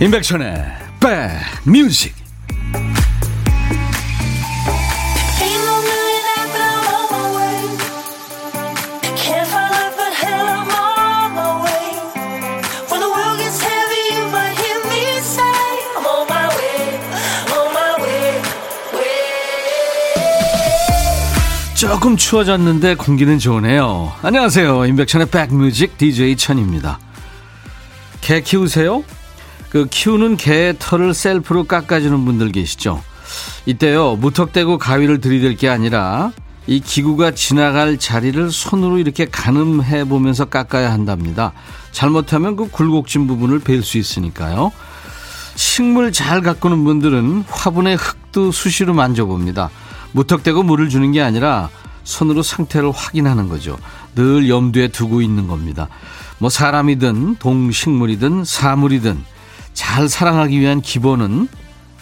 임백천의 백뮤직. 조금 추워졌는데 공기는 좋으네요. 안녕하세요, 임백천의 백뮤직 DJ 천입니다. 개 키우세요? 그 키우는 개 털을 셀프로 깎아주는 분들 계시죠? 이때요, 무턱대고 가위를 들이댈 게 아니라 이 기구가 지나갈 자리를 손으로 이렇게 가늠해 보면서 깎아야 한답니다. 잘못하면 그 굴곡진 부분을 뵐 수 있으니까요. 식물 잘 가꾸는 분들은 화분의 흙도 수시로 만져봅니다. 무턱대고 물을 주는 게 아니라 손으로 상태를 확인하는 거죠. 늘 염두에 두고 있는 겁니다. 뭐 사람이든 동식물이든 사물이든 잘 사랑하기 위한 기본은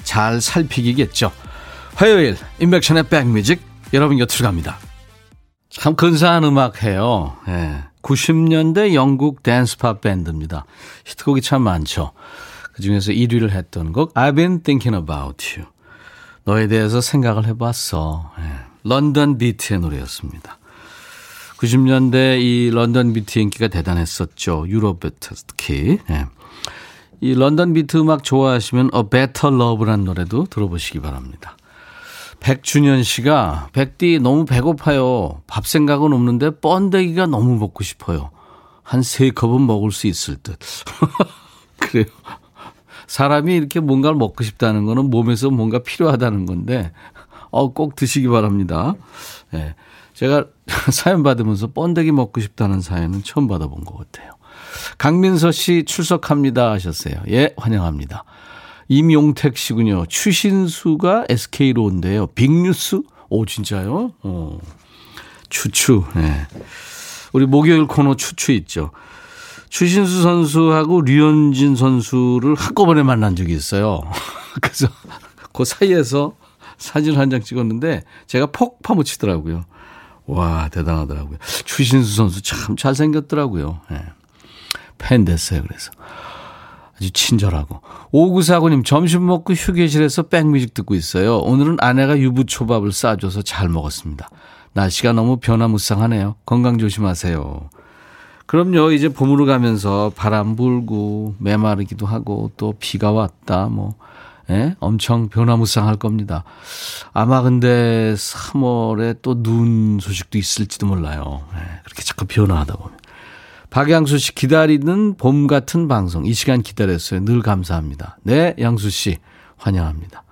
잘 살피기겠죠. 화요일 인백션의 백뮤직, 여러분 곁으로 갑니다. 참 근사한 음악해요. 90년대 영국 댄스팝 밴드입니다. 히트곡이 참 많죠. 그중에서 1위를 했던 곡 I've been thinking about you, 너에 대해서 생각을 해봤어. 런던 비트의 노래였습니다. 90년대 이 런던 비트 인기가 대단했었죠. 유럽에 특히. 이 런던 비트 음악 좋아하시면 A Better Love라는 노래도 들어보시기 바랍니다. 백준현 씨가, 백디 너무 배고파요. 밥 생각은 없는데 번데기가 너무 먹고 싶어요. 한 3컵은 먹을 수 있을 듯. 그래요. 사람이 이렇게 뭔가를 먹고 싶다는 거는 몸에서 뭔가 필요하다는 건데, 꼭 드시기 바랍니다. 네. 제가 사연 받으면서 번데기 먹고 싶다는 사연은 처음 받아본 것 같아요. 강민서 씨 출석합니다 하셨어요. 예, 환영합니다. 임용택 씨군요. 추신수가 SK로 온대요. 빅뉴스? 오, 진짜요? 추추. 네. 우리 목요일 코너 추추 있죠. 추신수 선수하고 류현진 선수를 한꺼번에 만난 적이 있어요. 그래서 그 사이에서 사진 한 장 찍었는데 제가 폭 파묻히더라고요. 와, 대단하더라고요. 추신수 선수 참 잘생겼더라고요. 네. 팬 됐어요. 그래서 아주 친절하고. 5949님, 점심 먹고 휴게실에서 백뮤직 듣고 있어요. 오늘은 아내가 유부초밥을 싸줘서 잘 먹었습니다. 날씨가 너무 변화무쌍하네요. 건강 조심하세요. 그럼요. 이제 봄으로 가면서 바람 불고 메마르기도 하고 또 비가 왔다 뭐, 예? 엄청 변화무쌍할 겁니다. 아마 근데 3월에 또 눈 소식도 있을지도 몰라요. 예, 그렇게 자꾸 변화하다 보면. 박양수 씨, 기다리는 봄 같은 방송, 이 시간 기다렸어요. 늘 감사합니다. 네, 양수 씨 환영합니다.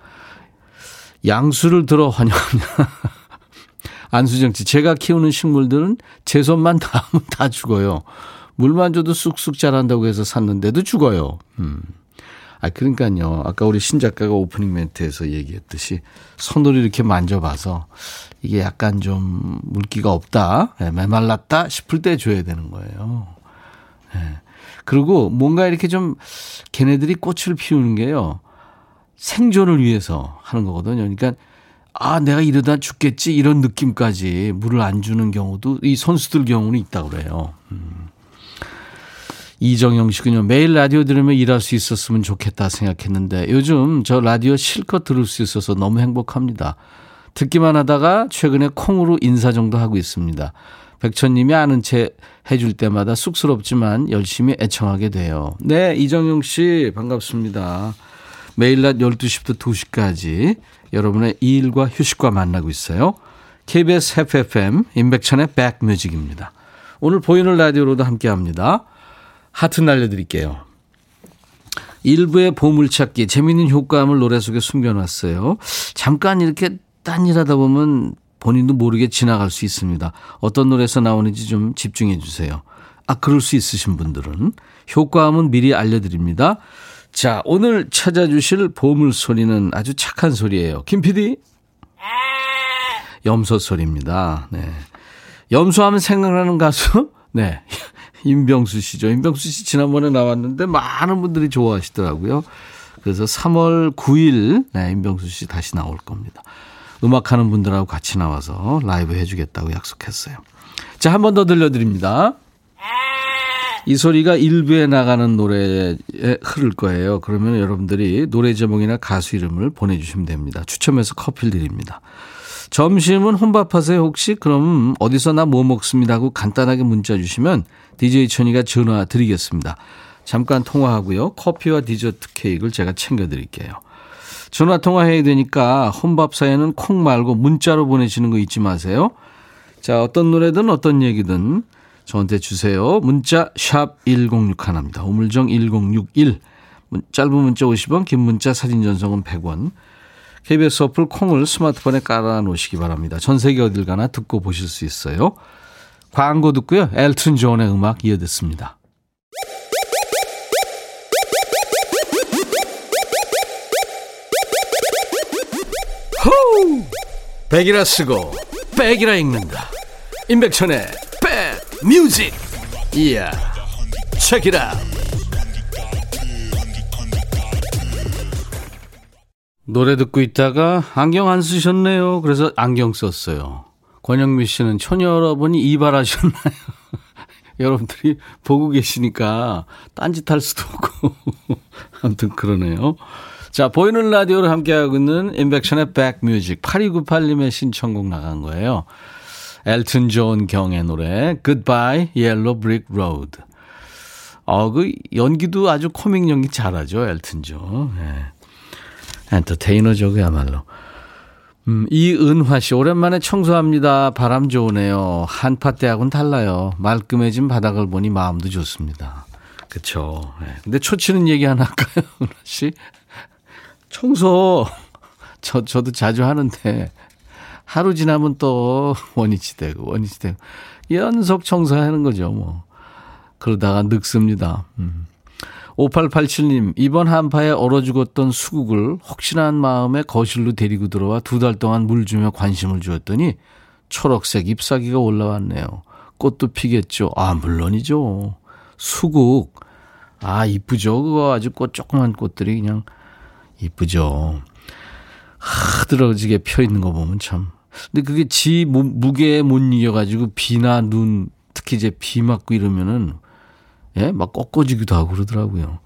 양수를 들어 환영합니다. 안수정 씨, 제가 키우는 식물들은 제 손만 닿으면 다 죽어요. 물만 줘도 쑥쑥 자란다고 해서 샀는데도 죽어요. 그러니까요. 아까 우리 신 작가가 오프닝 멘트에서 얘기했듯이 손으로 이렇게 만져봐서 이게 약간 좀 물기가 없다, 메말랐다 싶을 때 줘야 되는 거예요. 네. 그리고 뭔가 이렇게 좀 걔네들이 꽃을 피우는 게요, 생존을 위해서 하는 거거든요. 그러니까 내가 이러다 죽겠지 이런 느낌까지 물을 안 주는 경우도 이 선수들 경우는 있다고 그래요. 이정영 씨군요. 매일 라디오 들으면 일할 수 있었으면 좋겠다 생각했는데 요즘 저 라디오 실컷 들을 수 있어서 너무 행복합니다. 듣기만 하다가 최근에 콩으로 인사 정도 하고 있습니다. 백천님이 아는 채 해줄 때마다 쑥스럽지만 열심히 애청하게 돼요. 네, 이정영 씨 반갑습니다. 매일 낮 12시부터 2시까지 여러분의 일과 휴식과 만나고 있어요. KBS FFM 임백천의 백뮤직입니다. 오늘 보이는 라디오로도 함께합니다. 하트 날려드릴게요. 일부의 보물찾기, 재미있는 효과음을 노래 속에 숨겨놨어요. 잠깐 이렇게 딴일하다 보면 본인도 모르게 지나갈 수 있습니다. 어떤 노래에서 나오는지 좀 집중해 주세요. 그럴 수 있으신 분들은 효과음은 미리 알려드립니다. 자, 오늘 찾아주실 보물소리는 아주 착한 소리예요. 김PD, 염소소리입니다. 네. 염소하면 생각나는 가수? 네, 임병수 씨죠. 임병수 씨 지난번에 나왔는데 많은 분들이 좋아하시더라고요. 그래서 3월 9일 네, 임병수 씨 다시 나올 겁니다. 음악하는 분들하고 같이 나와서 라이브 해주겠다고 약속했어요. 자, 한 번 더 들려드립니다. 이 소리가 일부에 나가는 노래에 흐를 거예요. 그러면 여러분들이 노래 제목이나 가수 이름을 보내주시면 됩니다. 추첨해서 커피를 드립니다. 점심은 혼밥하세요 혹시? 그럼 어디서 나 뭐 먹습니다 하고 간단하게 문자 주시면 DJ 천이가 전화 드리겠습니다. 잠깐 통화하고요. 커피와 디저트 케이크를 제가 챙겨드릴게요. 전화 통화해야 되니까 혼밥 사연은 콩 말고 문자로 보내시는 거 잊지 마세요. 자, 어떤 노래든 어떤 얘기든 저한테 주세요. 문자 샵 1061입니다. 우물정 1061. 짧은 문자 50원, 긴 문자 사진 전송은 100원. KBS 어플 콩을 스마트폰에 깔아놓으시기 바랍니다. 전 세계 어딜 가나 듣고 보실 수 있어요. 광고 듣고요. 엘튼 존의 음악 이어듣습니다. 호우! 백이라 쓰고 백이라 읽는다. 임백천의 백 뮤직. 이야, 체키라. 노래 듣고 있다가 안경 안 쓰셨네요. 그래서 안경 썼어요. 권영미 씨는 처녀 여러분이 이발하셨나요? 여러분들이 보고 계시니까 딴짓할 수도 없고 아무튼 그러네요. 자, 보이는 라디오를 함께하고 있는 인백션의 백뮤직. 8298님의 신청곡 나간 거예요. 엘튼 존 경의 노래 Goodbye Yellow Brick Road. 그 연기도 아주 코믹 연기 잘하죠, 엘튼 존. 네. 엔터테이너죠, 그야말로. 이은화 씨, 오랜만에 청소합니다. 바람 좋으네요. 한파 때하고는 달라요. 말끔해진 바닥을 보니 마음도 좋습니다. 그렇죠. 네. 근데 초치는 얘기 하나 할까요, 은화 씨? 청소 저도 자주 하는데 하루 지나면 또 원위치 되고 연속 청소하는 거죠, 뭐. 그러다가 늙습니다. 5887님, 이번 한파에 얼어 죽었던 수국을 혹시나 한 마음에 거실로 데리고 들어와 2달 동안 물 주며 관심을 주었더니 초록색 잎사귀가 올라왔네요. 꽃도 피겠죠? 아, 물론이죠. 수국. 아, 이쁘죠. 그거 아주 조그만 꽃들이 그냥 이쁘죠. 하드러지게 펴 있는 거 보면 참. 근데 그게 지 무게에 못 이겨가지고 비나 눈, 특히 이제 비 맞고 이러면은 예, 막 꺾어지기도 하고 그러더라고요.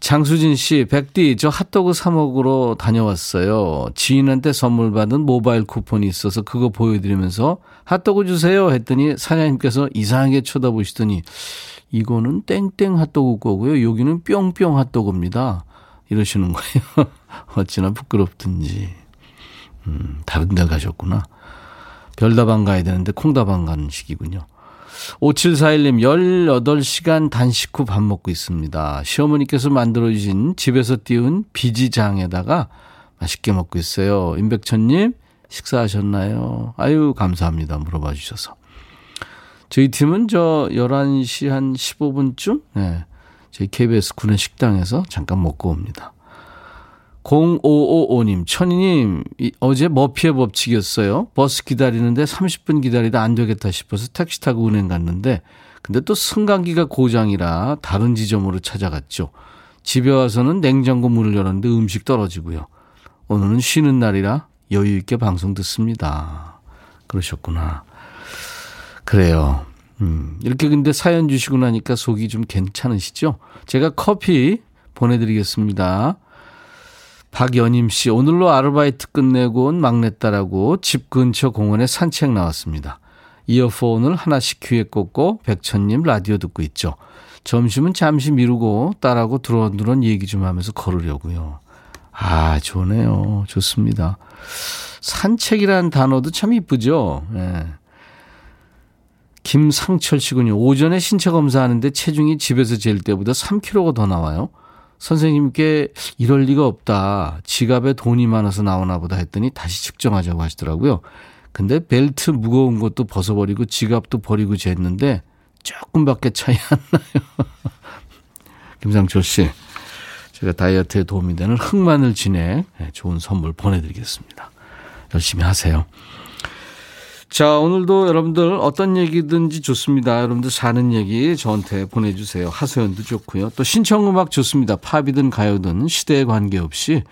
장수진 씨, 백디, 저 핫도그 사 먹으러 다녀왔어요. 지인한테 선물 받은 모바일 쿠폰이 있어서 그거 보여드리면서 핫도그 주세요 했더니 사장님께서 이상하게 쳐다보시더니 이거는 땡땡 핫도그 거고요. 여기는 뿅뿅 핫도그입니다. 이러시는 거예요. 어찌나 부끄럽든지. 다른 데 가셨구나. 별다방 가야 되는데 콩다방 가는 식이군요. 5741님, 18시간 단식 후 밥 먹고 있습니다. 시어머니께서 만들어주신 집에서 띄운 비지장에다가 맛있게 먹고 있어요. 임백천님, 식사하셨나요? 아유, 감사합니다. 물어봐 주셔서. 저희 팀은 11시 한 15분쯤, 네, 저희 KBS 군의 식당에서 잠깐 먹고 옵니다. 0555님, 천희님, 어제 머피의 법칙이었어요. 버스 기다리는데 30분 기다리다 안 되겠다 싶어서 택시 타고 은행 갔는데 근데 또 승강기가 고장이라 다른 지점으로 찾아갔죠. 집에 와서는 냉장고 문을 열었는데 음식 떨어지고요. 오늘은 쉬는 날이라 여유 있게 방송 듣습니다. 그러셨구나. 그래요. 이렇게 근데 사연 주시고 나니까 속이 좀 괜찮으시죠? 제가 커피 보내드리겠습니다. 박연임 씨, 오늘로 아르바이트 끝내고 온 막내딸하고 집 근처 공원에 산책 나왔습니다. 이어폰을 하나씩 귀에 꽂고 백천님 라디오 듣고 있죠. 점심은 잠시 미루고 딸하고 두런두런 얘기 좀 하면서 걸으려고요. 아, 좋네요. 좋습니다. 산책이라는 단어도 참 이쁘죠. 네. 김상철 씨군요. 오전에 신체 검사하는데 체중이 집에서 잴 때보다 3kg가 더 나와요. 선생님께 이럴 리가 없다. 지갑에 돈이 많아서 나오나 보다 했더니 다시 측정하자고 하시더라고요. 근데 벨트 무거운 것도 벗어버리고 지갑도 버리고 쟀는데 조금밖에 차이 안 나요. 김상철 씨, 제가 다이어트에 도움이 되는 흑마늘 진액 좋은 선물 보내드리겠습니다. 열심히 하세요. 자, 오늘도 여러분들 어떤 얘기든지 좋습니다. 여러분들 사는 얘기 저한테 보내주세요. 하소연도 좋고요. 또 신청음악 좋습니다. 팝이든 가요든 시대에 관계없이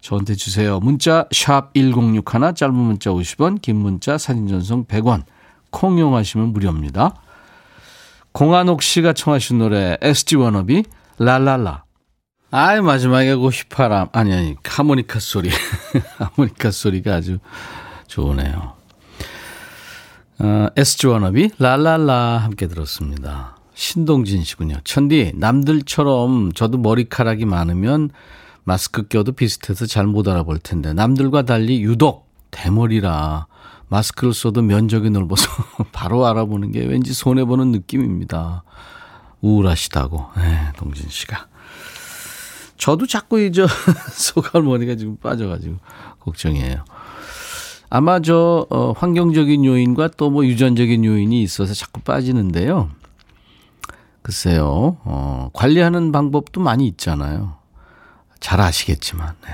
저한테 주세요. 문자 샵 1061, 짧은 문자 50원, 긴 문자 사진 전송 100원. 콩 이용하시면 무료입니다. 공한옥 씨가 청하신 노래 SG 워너비 랄랄라. 아이 마지막에 그 휘파람 아니 하모니카 소리 하모니카 소리가 아주 좋으네요. SG 워너비 랄랄라 함께 들었습니다. 신동진 씨군요. 천디 남들처럼 저도 머리카락이 많으면 마스크 껴도 비슷해서 잘 못 알아볼 텐데 남들과 달리 유독 대머리라 마스크를 써도 면적이 넓어서 바로 알아보는 게 왠지 손해보는 느낌입니다. 우울하시다고 동진 씨가. 저도 자꾸 이제 속할머니가 지금 빠져가지고 걱정이에요. 아마 저 환경적인 요인과 또 뭐 유전적인 요인이 있어서 자꾸 빠지는데요. 글쎄요. 관리하는 방법도 많이 있잖아요. 잘 아시겠지만. 네.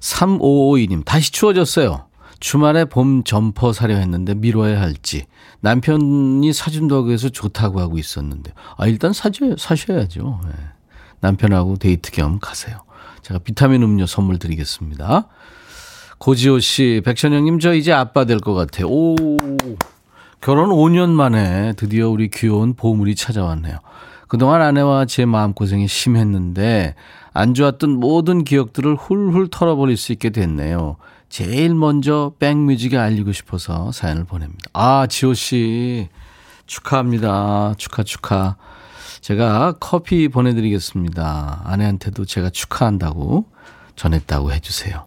3552님 다시 추워졌어요. 주말에 봄 점퍼 사려 했는데 미뤄야 할지 남편이 사준다고 해서 좋다고 하고 있었는데 일단 사셔야죠. 네. 남편하고 데이트 겸 가세요. 제가 비타민 음료 선물 드리겠습니다. 고지호 씨, 백천영님 저 이제 아빠 될 것 같아요. 오, 결혼 5년 만에 드디어 우리 귀여운 보물이 찾아왔네요. 그동안 아내와 제 마음고생이 심했는데 안 좋았던 모든 기억들을 훌훌 털어버릴 수 있게 됐네요. 제일 먼저 백뮤직에 알리고 싶어서 사연을 보냅니다. 지호씨 축하합니다. 축하. 제가 커피 보내드리겠습니다. 아내한테도 제가 축하한다고 전했다고 해주세요.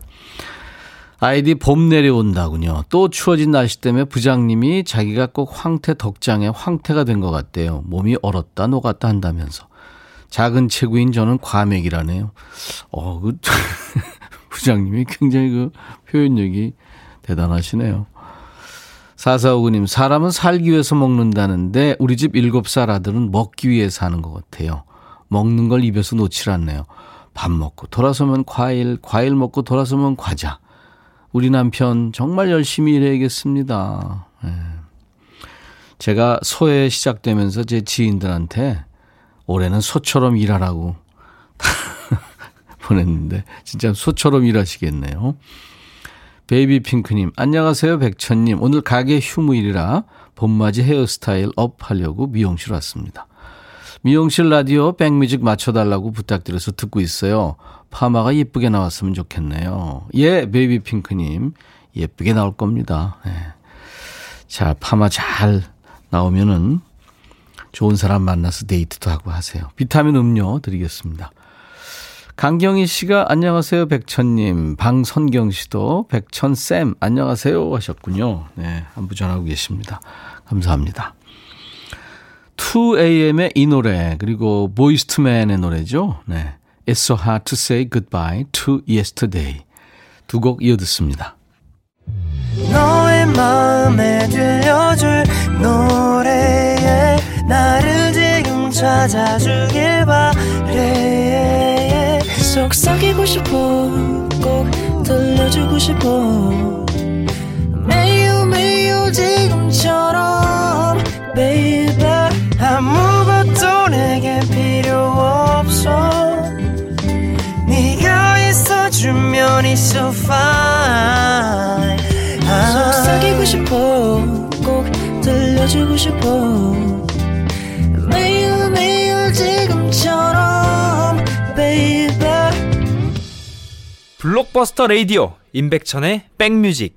아이디 봄 내려온다군요. 또 추워진 날씨 때문에 부장님이 자기가 꼭 황태 덕장에 황태가 된 것 같대요. 몸이 얼었다 녹았다 한다면서. 작은 체구인 저는 과맥이라네요. 부장님이 굉장히 표현력이 대단하시네요. 4459님, 사람은 살기 위해서 먹는다는데 우리 집 7살 아들은 먹기 위해서 하는 것 같아요. 먹는 걸 입에서 놓질 않네요. 밥 먹고 돌아서면 과일 먹고 돌아서면 과자. 우리 남편 정말 열심히 일해야겠습니다. 제가 소에 시작되면서 제 지인들한테 올해는 소처럼 일하라고 보냈는데 진짜 소처럼 일하시겠네요. 베이비핑크님 안녕하세요 백천님. 오늘 가게 휴무일이라 봄맞이 헤어스타일 업하려고 미용실 왔습니다. 미용실 라디오 백뮤직 맞춰달라고 부탁드려서 듣고 있어요. 파마가 예쁘게 나왔으면 좋겠네요. 예, 베이비핑크님 예쁘게 나올 겁니다. 예. 자, 파마 잘 나오면은 좋은 사람 만나서 데이트도 하고 하세요. 비타민 음료 드리겠습니다. 강경희 씨가 안녕하세요 백천님. 방선경 씨도 백천쌤 안녕하세요 하셨군요. 네, 안부 전하고 계십니다. 감사합니다. 2AM의 이 노래 그리고 보이스투맨의 노래죠. 네, It's so hard to say goodbye to yesterday. 두 곡 이어듣습니다. 너의 마음에 들려줄 노래에 나를 지금 찾아주길 바래. 속삭이고 싶어 꼭 들려주고 싶어 매우 지금처럼 baby 아무것도 내게 필요 없어 네가 있어주면 it's so fine. 속삭이고 싶어 꼭 들려주고 싶어 매일매일 지금처럼 baby. 블록버스터 라디오 임백천의 백뮤직.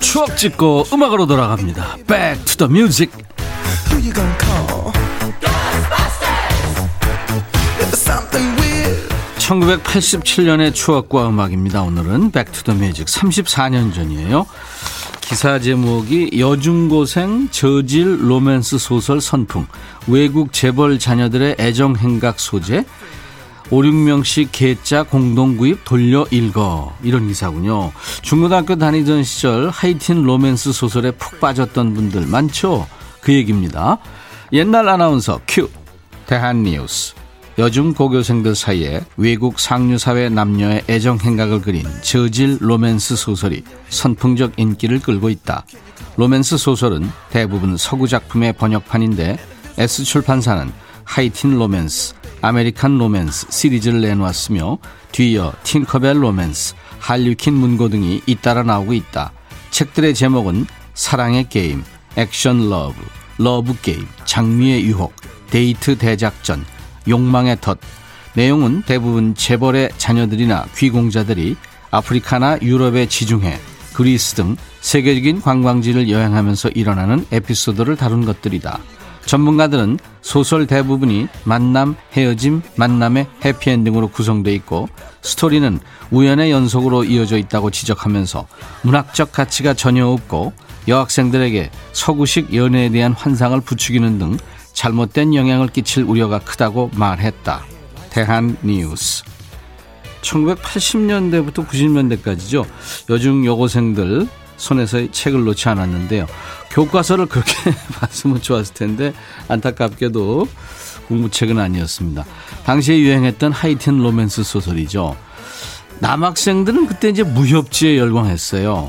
추억 찍고 음악으로 돌아갑니다. Back to the music. Weird. 1987년의 추억과 음악입니다. 오늘은 Back to the music 34년 전이에요. 기사 제목이 여중고생 저질 로맨스 소설 선풍 외국 재벌 자녀들의 애정 행각 소재 5-6명씩 계좌 공동구입 돌려 읽어 이런 기사군요. 중고등학교 다니던 시절 하이틴 로맨스 소설에 푹 빠졌던 분들 많죠? 그 얘기입니다. 옛날 아나운서 큐 대한뉴스. 요즘 고교생들 사이에 외국 상류사회 남녀의 애정행각을 그린 저질 로맨스 소설이 선풍적 인기를 끌고 있다. 로맨스 소설은 대부분 서구 작품의 번역판인데 S출판사는 하이틴 로맨스, 아메리칸 로맨스 시리즈를 내놓았으며 뒤이어 틴커벨 로맨스, 할리퀸 문고 등이 잇따라 나오고 있다. 책들의 제목은 사랑의 게임, 액션 러브, 러브 게임, 장미의 유혹, 데이트 대작전, 욕망의 덫. 내용은 대부분 재벌의 자녀들이나 귀공자들이 아프리카나 유럽의 지중해, 그리스 등 세계적인 관광지를 여행하면서 일어나는 에피소드를 다룬 것들이다. 전문가들은 소설 대부분이 만남, 헤어짐, 만남의 해피엔딩으로 구성되어 있고 스토리는 우연의 연속으로 이어져 있다고 지적하면서 문학적 가치가 전혀 없고 여학생들에게 서구식 연애에 대한 환상을 부추기는 등 잘못된 영향을 끼칠 우려가 크다고 말했다. 대한뉴스. 1980년대부터 90년대까지죠. 요즘 여고생들 손에서 책을 놓지 않았는데요. 교과서를 그렇게 봤으면 좋았을 텐데 안타깝게도 공부책은 아니었습니다. 당시에 유행했던 하이틴 로맨스 소설이죠. 남학생들은 그때 이제 무협지에 열광했어요.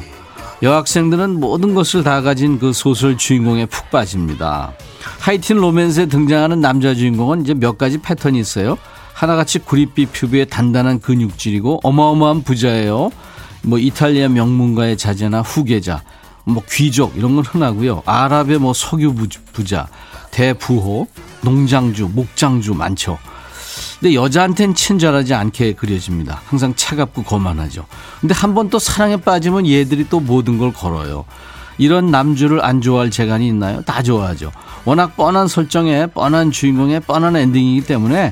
여학생들은 모든 것을 다 가진 그 소설 주인공에 푹 빠집니다. 하이틴 로맨스에 등장하는 남자 주인공은 이제 몇 가지 패턴이 있어요. 하나같이 구릿빛 피부에 단단한 근육질이고 어마어마한 부자예요. 뭐 이탈리아 명문가의 자제나 후계자, 뭐 귀족 이런 건 흔하고요. 아랍의 뭐 석유 부자, 대부호, 농장주, 목장주 많죠. 근데 여자한테는 친절하지 않게 그려집니다. 항상 차갑고 거만하죠. 근데 한 번 또 사랑에 빠지면 얘들이 또 모든 걸 걸어요. 이런 남주를 안 좋아할 재간이 있나요? 다 좋아하죠. 워낙 뻔한 설정에 뻔한 주인공에 뻔한 엔딩이기 때문에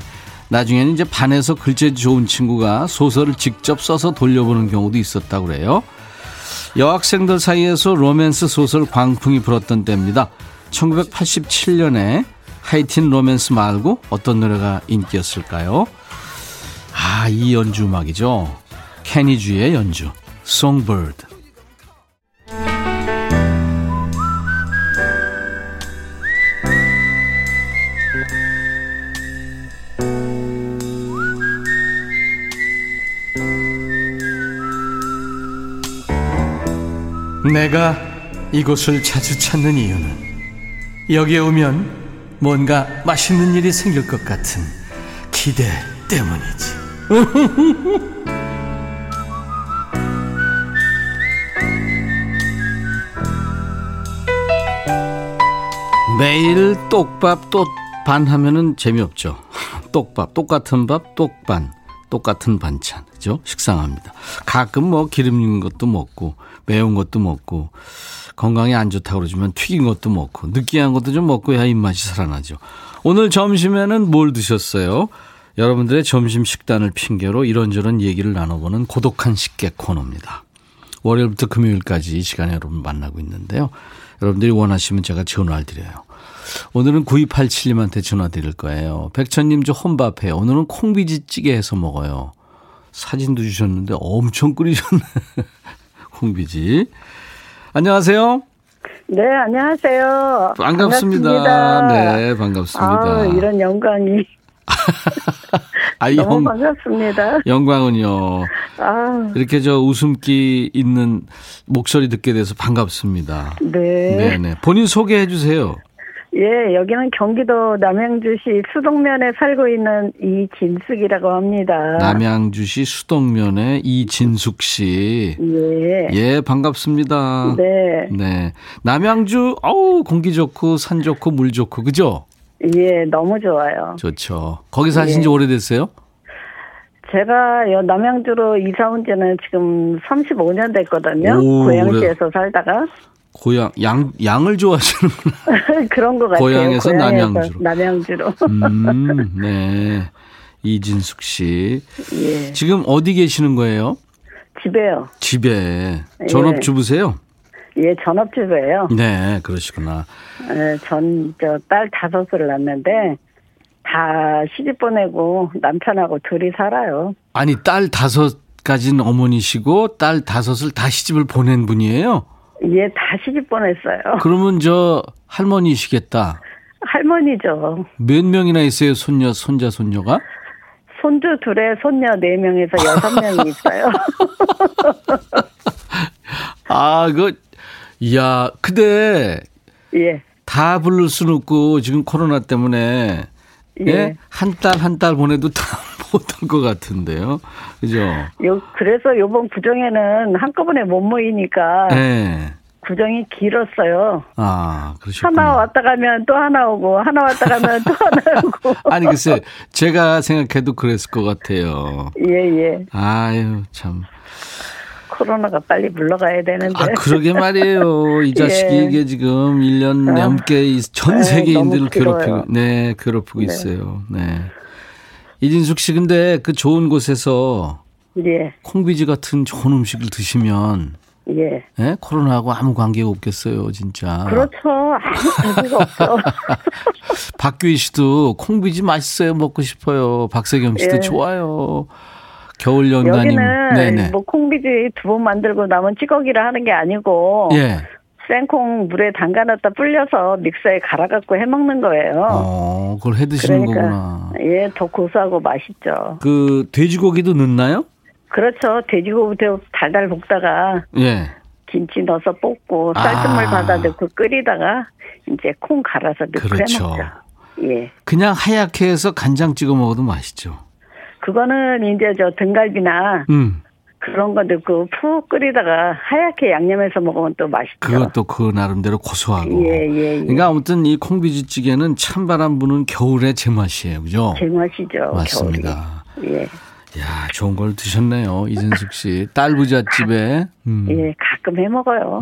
나중에는 이제 반에서 글재 좋은 친구가 소설을 직접 써서 돌려보는 경우도 있었다고 그래요. 여학생들 사이에서 로맨스 소설 광풍이 불었던 때입니다. 1987년에 하이틴 로맨스 말고 어떤 노래가 인기였을까요? 아, 이 연주 음악이죠. 케니주의 연주, Songbird. 내가 이곳을 자주 찾는 이유는 여기에 오면 뭔가 맛있는 일이 생길 것 같은 기대 때문이지. 매일 똑밥 똑반 하면은 재미없죠. 똑밥, 똑같은 밥, 똑반, 똑같은 반찬, 그죠? 식상합니다. 가끔 뭐 기름진 것도 먹고 매운 것도 먹고 건강에 안 좋다고 그러지만 튀긴 것도 먹고 느끼한 것도 좀 먹고 해야 입맛이 살아나죠. 오늘 점심에는 뭘 드셨어요? 여러분들의 점심 식단을 핑계로 이런저런 얘기를 나눠보는 고독한 식객 코너입니다. 월요일부터 금요일까지 이 시간에 여러분 만나고 있는데요. 여러분들이 원하시면 제가 전화를 드려요. 오늘은 9287님한테 전화 드릴 거예요. 백천님 저 혼밥해요. 오늘은 콩비지찌개 해서 먹어요. 사진도 주셨는데 엄청 끓이셨네. 콩비지. 안녕하세요. 네, 안녕하세요. 반갑습니다. 네, 반갑습니다. 아, 이런 영광이. 너무 반갑습니다. 영광은요. 아. 이렇게 저 웃음기 있는 목소리 듣게 돼서 반갑습니다. 네. 네네. 본인 소개해 주세요. 예, 여기는 경기도 남양주시 수동면에 살고 있는 이진숙이라고 합니다. 남양주시 수동면의 이진숙 씨. 예. 예, 반갑습니다. 네. 네. 남양주, 어우, 공기 좋고, 산 좋고, 물 좋고, 그죠? 예, 너무 좋아요. 좋죠. 거기 사신 지 예. 오래됐어요? 제가 남양주로 이사 온 지는 지금 35년 됐거든요. 오, 고양시에서 오래. 살다가. 고양, 양을 좋아하시는구나. 그런 것 같아요. 고양에서 남양주로. 남양주로. 네. 이진숙 씨. 예. 지금 어디 계시는 거예요? 집에요. 집에. 전업주부세요? 예, 전업주부예요. 네, 그러시구나. 네, 전, 딸 5을 낳았는데, 다 시집 보내고 남편하고 둘이 살아요. 아니, 딸 5까지는 어머니시고, 딸 5을 다 시집을 보낸 분이에요? 예, 다 시집 보냈어요. 그러면 저 할머니시겠다. 할머니죠. 몇 명이나 있어요? 손녀, 손자, 손녀가? 손주 둘에 손녀 4명에서 6명이 있어요. 아, 그, 이야, 근데. 예. 다 부를 수는 없고, 지금 코로나 때문에. 예. 예? 한 달 보내도 다 못할 것 같은데요. 그죠? 그래서 요번 구정에는 한꺼번에 못 모이니까. 예. 구정이 길었어요. 아, 그러시구나. 하나 왔다 가면 또 하나 오고, 하나 왔다 가면 또 하나 오고. 아니, 글쎄, 제가 생각해도 그랬을 것 같아요. 예, 예. 아유, 참. 코로나가 빨리 물러가야 되는데. 아, 그러게 말이에요. 이 자식이 예. 이게 지금 1년 넘게 전 세계인들을 괴롭히고, 네, 괴롭히고 네. 있어요. 네. 이진숙 씨, 근데 그 좋은 곳에서 예. 콩비지 같은 좋은 음식을 드시면 예. 네? 코로나하고 아무 관계가 없겠어요, 진짜. 그렇죠. 아무 관계가 없어. 박규희 씨도 콩비지 맛있어요, 먹고 싶어요. 박세경 씨도 예. 좋아요. 겨울 연간이. 여기는 뭐 콩비지 두부 만들고 남은 찌꺼기를 하는 게 아니고 예. 생콩 물에 담가놨다 불려서 믹서에 갈아갖고 해먹는 거예요. 어, 그걸 해드시는 그러니까, 거구나. 예, 더 고소하고 맛있죠. 그 돼지고기도 넣나요? 그렇죠. 돼지고기도 달달 볶다가 예. 김치 넣어서 볶고 쌀뜨물 받아 넣고 끓이다가 이제 콩 갈아서 넣고 그렇죠. 해먹죠. 예. 그냥 하얗게 해서 간장 찍어 먹어도 맛있죠. 그거는 이제 저 등갈비나 그런 거 넣고 푹 끓이다가 하얗게 양념해서 먹으면 또 맛있죠. 그것도 그 나름대로 고소하고. 예, 예, 예. 그러니까 아무튼 이 콩비지찌개는 찬바람 부는 겨울의 제맛이에요. 그죠? 제맛이죠. 맞습니다. 겨울이. 예. 야, 좋은 걸 드셨네요. 이진숙 씨. 딸 부잣집에. 예, 가끔 해 먹어요.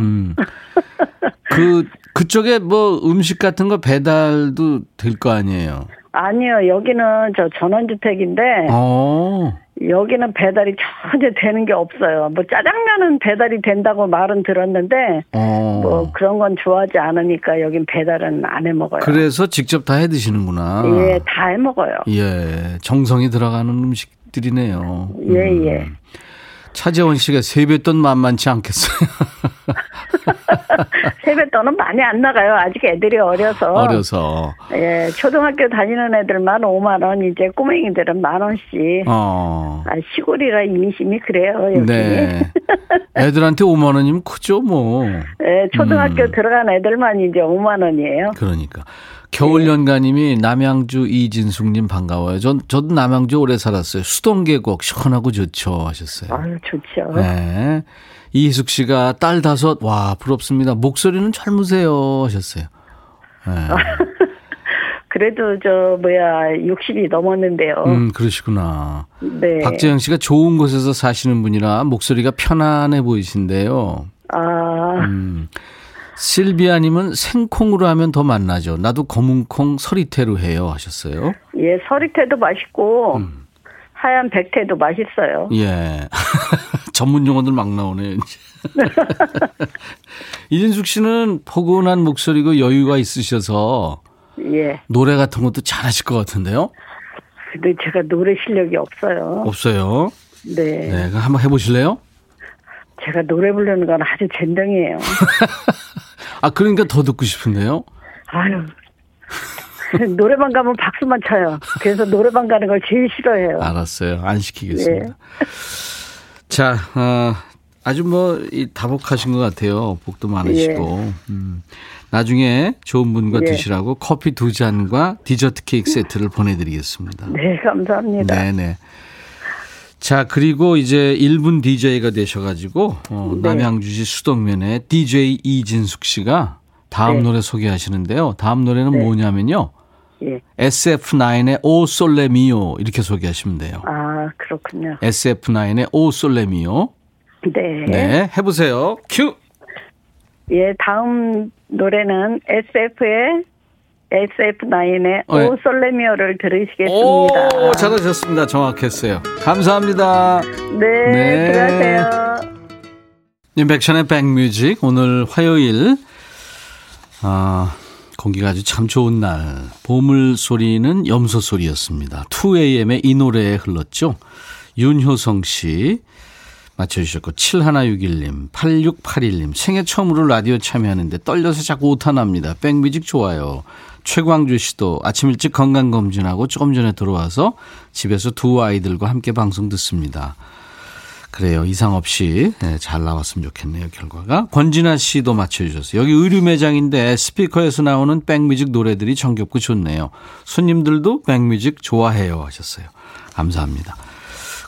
그쪽에 뭐 음식 같은 거 배달도 될 거 아니에요? 아니요. 여기는 저 전원주택인데 오. 여기는 배달이 전혀 되는 게 없어요. 뭐 짜장면은 배달이 된다고 말은 들었는데 오. 뭐 그런 건 좋아하지 않으니까 여긴 배달은 안 해 먹어요. 그래서 직접 다 해 드시는구나. 예, 다 해 먹어요. 예, 정성이 들어가는 음식들이네요. 예, 예. 차재원 씨가 세뱃돈 만만치 않겠어요. 세뱃돈은 많이 안 나가요. 아직 애들이 어려서. 예, 초등학교 다니는 애들만 5만 원, 이제 꼬맹이들은 10,000원씩. 어. 아, 시골이라 인심이 그래요. 여기. 네. 애들한테 5만 원이면 크죠, 뭐. 예, 초등학교 들어간 애들만 이제 5만 원이에요. 그러니까. 겨울연가님이 남양주 이진숙님 반가워요. 저도 남양주 오래 살았어요. 수동계곡 시원하고 좋죠 하셨어요. 아유, 좋죠. 네. 이희숙 씨가 딸 5, 와, 부럽습니다. 목소리는 젊으세요 하셨어요. 네. 그래도 저 60이 넘었는데요. 그러시구나. 네. 박재영 씨가 좋은 곳에서 사시는 분이라 목소리가 편안해 보이신데요. 아. 실비아님은 생콩으로 하면 더 맛나죠. 나도 검은콩 서리태로 해요 하셨어요. 예, 서리태도 맛있고 하얀 백태도 맛있어요. 예, 전문 용어들 막 나오네요. 이진숙 씨는 포근한 목소리고 여유가 있으셔서 예. 노래 같은 것도 잘하실 것 같은데요. 근데 제가 노래 실력이 없어요. 없어요? 네. 네, 한번 해보실래요? 제가 노래 부르는 건 아주 젠장이에요. 아, 그러니까 더 듣고 싶은데요? 아유. 노래방 가면 박수만 쳐요. 그래서 노래방 가는 걸 제일 싫어해요. 알았어요. 안 시키겠습니다. 네. 자, 아주 다복하신 것 같아요. 복도 많으시고. 네. 나중에 좋은 분과 네. 드시라고 커피 2잔과 디저트 케이크 세트를 보내드리겠습니다. 네, 감사합니다. 네네. 자, 그리고 이제 1분 DJ가 되셔가지고 네. 남양주시 수덕면에 DJ 이진숙 씨가 다음 네. 노래 소개하시는데요. 다음 노래는 네. 뭐냐면요. 네. SF9의 오 솔레미오 이렇게 소개하시면 돼요. 아, 그렇군요. SF9의 오 솔레미오. 네. 네, 해보세요. 큐. 예, 다음 노래는 SF9의 오 솔레미오를 들으시겠습니다. 오, 잘하셨습니다. 정확했어요. 감사합니다. 네, 네. 들어가세요. 인백션의 백뮤직 오늘 화요일 공기가 아주 참 좋은 날 보물소리는 염소소리였습니다. 2AM의 이 노래에 흘렀죠. 윤효성 씨 맞춰주셨고 7161님 8681님 생애 처음으로 라디오 참여하는데 떨려서 자꾸 오타납니다. 백뮤직 좋아요. 최광주 씨도 아침 일찍 건강검진하고 조금 전에 들어와서 집에서 두 아이들과 함께 방송 듣습니다. 그래요. 이상 없이 네, 잘 나왔으면 좋겠네요. 결과가. 권진아 씨도 맞춰주셨어요. 여기 의류 매장인데 스피커에서 나오는 백뮤직 노래들이 정겹고 좋네요. 손님들도 백뮤직 좋아해요 하셨어요. 감사합니다.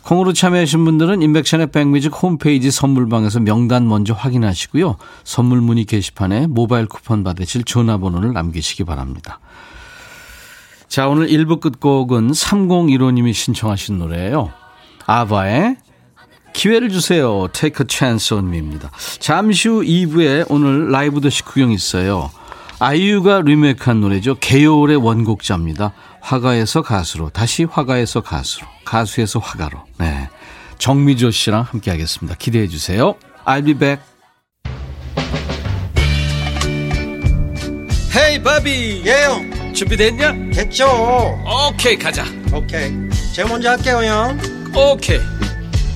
콩으로 참여하신 분들은 인백션의 백뮤직 홈페이지 선물방에서 명단 먼저 확인하시고요. 선물 문의 게시판에 모바일 쿠폰 받으실 전화번호를 남기시기 바랍니다. 자, 오늘 1부 끝곡은 3015님이 신청하신 노래예요. 아바의 기회를 주세요. Take a chance on me입니다. 잠시 후 2부에 오늘 라이브 더시 구경 있어요. 아이유가 리메이크한 노래죠. 개요울의 원곡자입니다. 화가에서 가수로, 다시 화가에서 가수로, 가수에서 화가로. 네, 정미조 씨랑 함께하겠습니다. 기대해 주세요. I'll be back. Hey, 바비. 예영. Yeah. 준비됐냐? 됐죠. 오케이, okay, 가자. 오케이. Okay. 제가 먼저 할게요, 형. 오케이. Okay.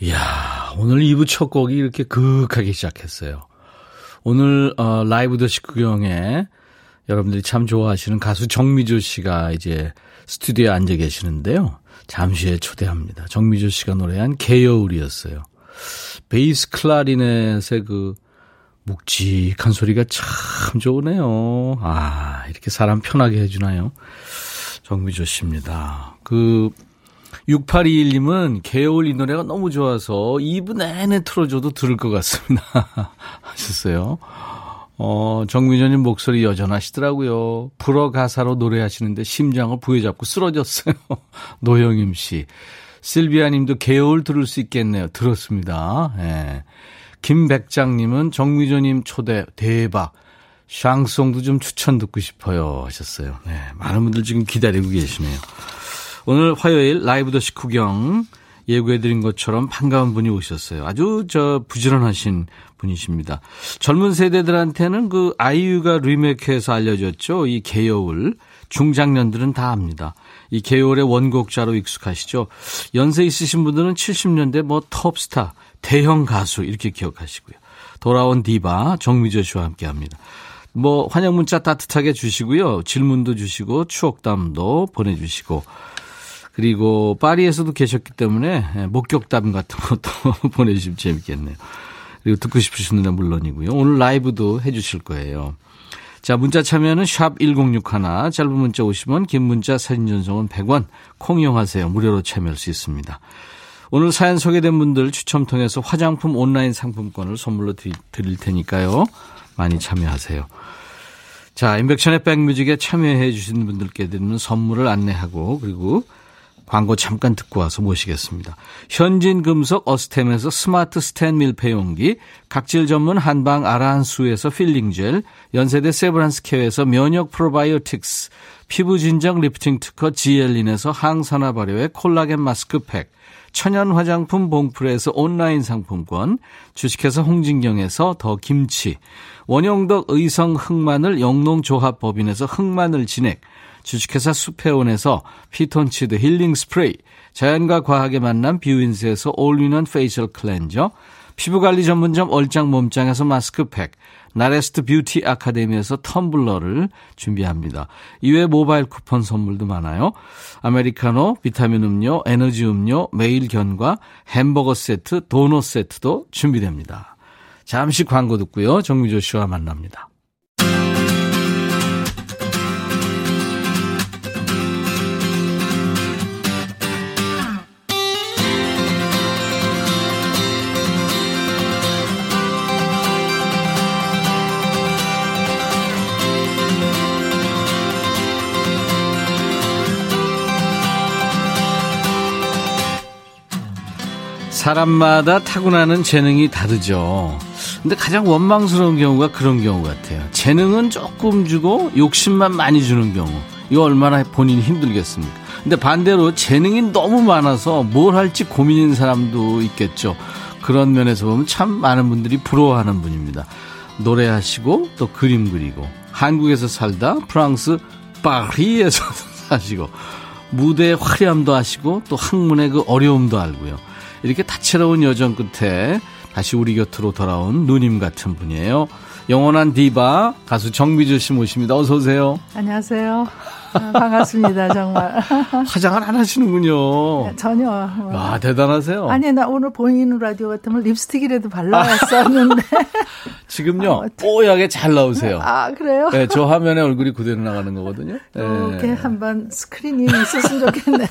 이야, 오늘 2부 첫 곡이 이렇게 그윽하게 시작했어요. 오늘 라이브 더시 구경에 여러분들이 참 좋아하시는 가수 정미조 씨가 이제 스튜디오에 앉아 계시는데요. 잠시 후에 초대합니다. 정미조 씨가 노래한 개여울이었어요. 베이스 클라리넷의 그 묵직한 소리가 참 좋으네요. 아, 이렇게 사람 편하게 해주나요? 정미조 씨입니다. 6821님은 개요울 이 노래가 너무 좋아서 2부 내내 틀어줘도 들을 것 같습니다. 하셨어요. 정미조님 목소리 여전하시더라고요. 불어 가사로 노래하시는데 심장을 부여잡고 쓰러졌어요. 노영임 씨. 실비아님도 개요울 들을 수 있겠네요. 들었습니다. 예. 김백장님은 정미조님 초대 대박. 샹송도 좀 추천 듣고 싶어요. 하셨어요. 네, 많은 분들 지금 기다리고 계시네요. 오늘 화요일 라이브 더시 구경 예고해드린 것처럼 반가운 분이 오셨어요. 아주 부지런하신 분이십니다. 젊은 세대들한테는 그 아이유가 리메이크해서 알려졌죠. 이 개요울. 중장년들은 다 압니다. 이 개요울의 원곡자로 익숙하시죠. 연세 있으신 분들은 70년대 뭐 톱스타, 대형 가수 이렇게 기억하시고요. 돌아온 디바 정미조 씨와 함께합니다. 뭐 환영 문자 따뜻하게 주시고요. 질문도 주시고 추억담도 보내주시고. 그리고 파리에서도 계셨기 때문에 목격담 같은 것도 보내주시면 재밌겠네요. 그리고 듣고 싶으신 분은 물론이고요. 오늘 라이브도 해 주실 거예요. 자, 문자 참여는 샵 1061, 짧은 문자 50원, 긴 문자 사진 전송은 100원, 콩 이용하세요. 무료로 참여할 수 있습니다. 오늘 사연 소개된 분들 추첨 통해서 화장품 온라인 상품권을 선물로 드릴 테니까요. 많이 참여하세요. 자, 인백션의 백뮤직에 참여해 주신 분들께 드리는 선물을 안내하고 그리고 광고 잠깐 듣고 와서 모시겠습니다. 현진금속 어스템에서 스마트 스탠 밀폐용기, 각질 전문 한방 아라한수에서 필링젤, 연세대 세브란스케어에서 면역 프로바이오틱스, 피부진정 리프팅 특허 지엘린에서 항산화 발효의 콜라겐 마스크팩, 천연 화장품 봉프레에서 온라인 상품권, 주식회사 홍진경에서 더 김치, 원영덕 의성 흑마늘 영농조합법인에서 흑마늘 진액, 주식회사 수페온에서 피톤치드 힐링 스프레이, 자연과 과학의 만남 뷰인스에서 올인원 페이셜 클렌저, 피부관리 전문점 얼짱 몸짱에서 마스크팩, 나레스트 뷰티 아카데미에서 텀블러를 준비합니다. 이외에 모바일 쿠폰 선물도 많아요. 아메리카노, 비타민 음료, 에너지 음료, 매일 견과, 햄버거 세트, 도넛 세트도 준비됩니다. 잠시 광고 듣고요. 정미조 씨와 만납니다. 사람마다 타고나는 재능이 다르죠. 근데 가장 원망스러운 경우가 그런 경우 같아요. 재능은 조금 주고 욕심만 많이 주는 경우. 이거 얼마나 본인이 힘들겠습니까? 근데 반대로 재능이 너무 많아서 뭘 할지 고민인 사람도 있겠죠. 그런 면에서 보면 참 많은 분들이 부러워하는 분입니다. 노래하시고 또 그림 그리고 한국에서 살다 프랑스 파리에서 사시고 무대의 화려함도 아시고 또 학문의 그 어려움도 알고요. 이렇게 다채로운 여정 끝에 다시 우리 곁으로 돌아온 누님 같은 분이에요. 영원한 디바 가수 정미주 씨 모십니다. 어서 오세요. 안녕하세요. 반갑습니다. 정말 화장을 안 하시는군요. 전혀. 와, 대단하세요. 아니, 나 오늘 보이는 라디오 같으면 립스틱이라도 발라왔었는데. 지금요 뽀얗게 잘 나오세요. 아, 그래요? 네, 저 화면에 얼굴이 그대로 나가는 거거든요. 이렇게 한번 스크린이 있었으면 좋겠네요.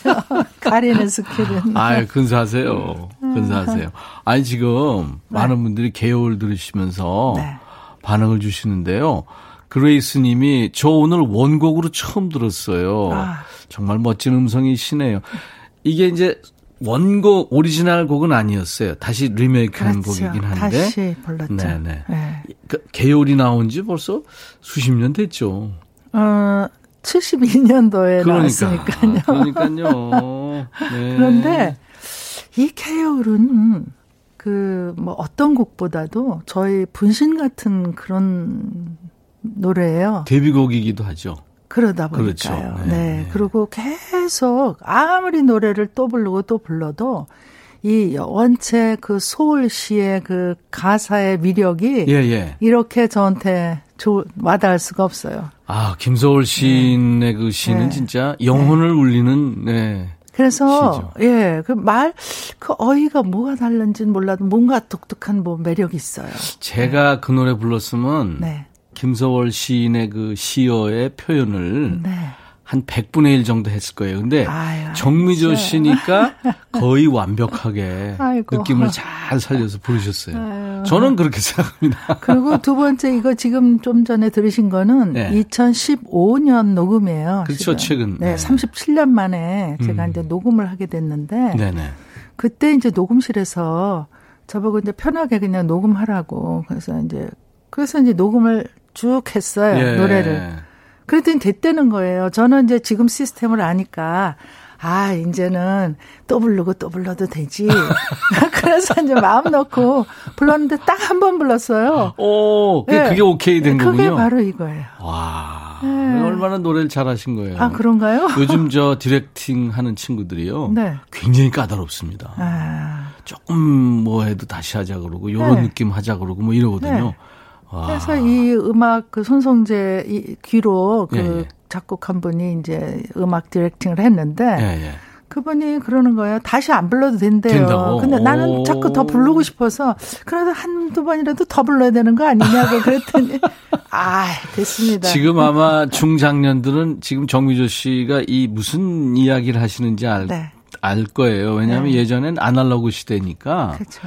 가리는 스크린. 아유, 근사하세요. 근사하세요. 아니, 지금 네. 많은 분들이 개요를 들으시면서 네. 반응을 주시는데요. 그레이스 님이 저 오늘 원곡으로 처음 들었어요. 아. 정말 멋진 음성이시네요. 이게 이제 원곡 오리지널 곡은 아니었어요. 다시 리메이크한 그렇죠. 곡이긴 한데. 다시 불렀죠. 네네. 네. 개요리 나온 지 벌써 수십 년 됐죠. 71년도에 나왔으니까요. 아, 그러니까요. 네. 그런데 이 개요리는 그 뭐 어떤 곡보다도 저의 분신 같은 그런 노래예요. 데뷔곡이기도 하죠. 그러다 보니까요. 그렇죠. 네. 네. 그리고 계속 아무리 노래를 또 부르고 또 불러도 이 원체 그 소울 씨의 그 가사의 위력이 예. 이렇게 저한테 와닿을 수가 없어요. 아, 김소월 시인의 네. 그 시는 네. 진짜 영혼을 네. 울리는. 네. 그래서 시죠. 예, 그 말 그 어휘가 뭐가 다른지는 몰라도 뭔가 독특한 뭐 매력이 있어요. 제가 네. 그 노래 불렀으면. 네. 김소월 시인의 그 시어의 표현을 네. 한 100분의 1 정도 했을 거예요. 근데 아유, 정미조 씨니까 거의 완벽하게 아이고. 느낌을 잘 살려서 부르셨어요. 아유. 저는 그렇게 생각합니다. 그리고 두 번째 이거 지금 좀 전에 들으신 거는 네. 2015년 녹음이에요. 그렇죠. 지금. 최근. 네, 37년 만에 제가 이제 녹음을 하게 됐는데 네네. 그때 이제 녹음실에서 저보고 이제 편하게 그냥 녹음하라고 그래서 이제 녹음을 쭉 했어요. 예. 노래를. 그랬더니 됐다는 거예요. 저는 이제 지금 시스템을 아니까 이제는 또 부르고 또 불러도 되지. 그래서 이제 마음 놓고 불렀는데 딱 한 번 불렀어요. 오, 네. 그게 오케이 된 거군요. 그게 바로 이거예요. 와, 네. 얼마나 노래를 잘하신 거예요. 아, 그런가요? 요즘 저 디렉팅 하는 친구들이요. 네. 굉장히 까다롭습니다. 조금 뭐 해도 다시 하자 그러고 이런 네. 느낌 하자 그러고 뭐 이러거든요. 네. 그래서 이 음악 그 손성재 이 귀로 그 예. 작곡한 분이 이제 음악 디렉팅을 했는데 예. 그분이 그러는 거예요. 다시 안 불러도 된대요. 근데 나는 자꾸 더 부르고 싶어서 그래도 한두 번이라도 더 불러야 되는 거 아니냐고 그랬더니 됐습니다. 지금 아마 중장년들은 지금 정미조 씨가 이 무슨 이야기를 하시는지 알 거예요. 왜냐하면 네. 예전엔 아날로그 시대니까. 그렇죠.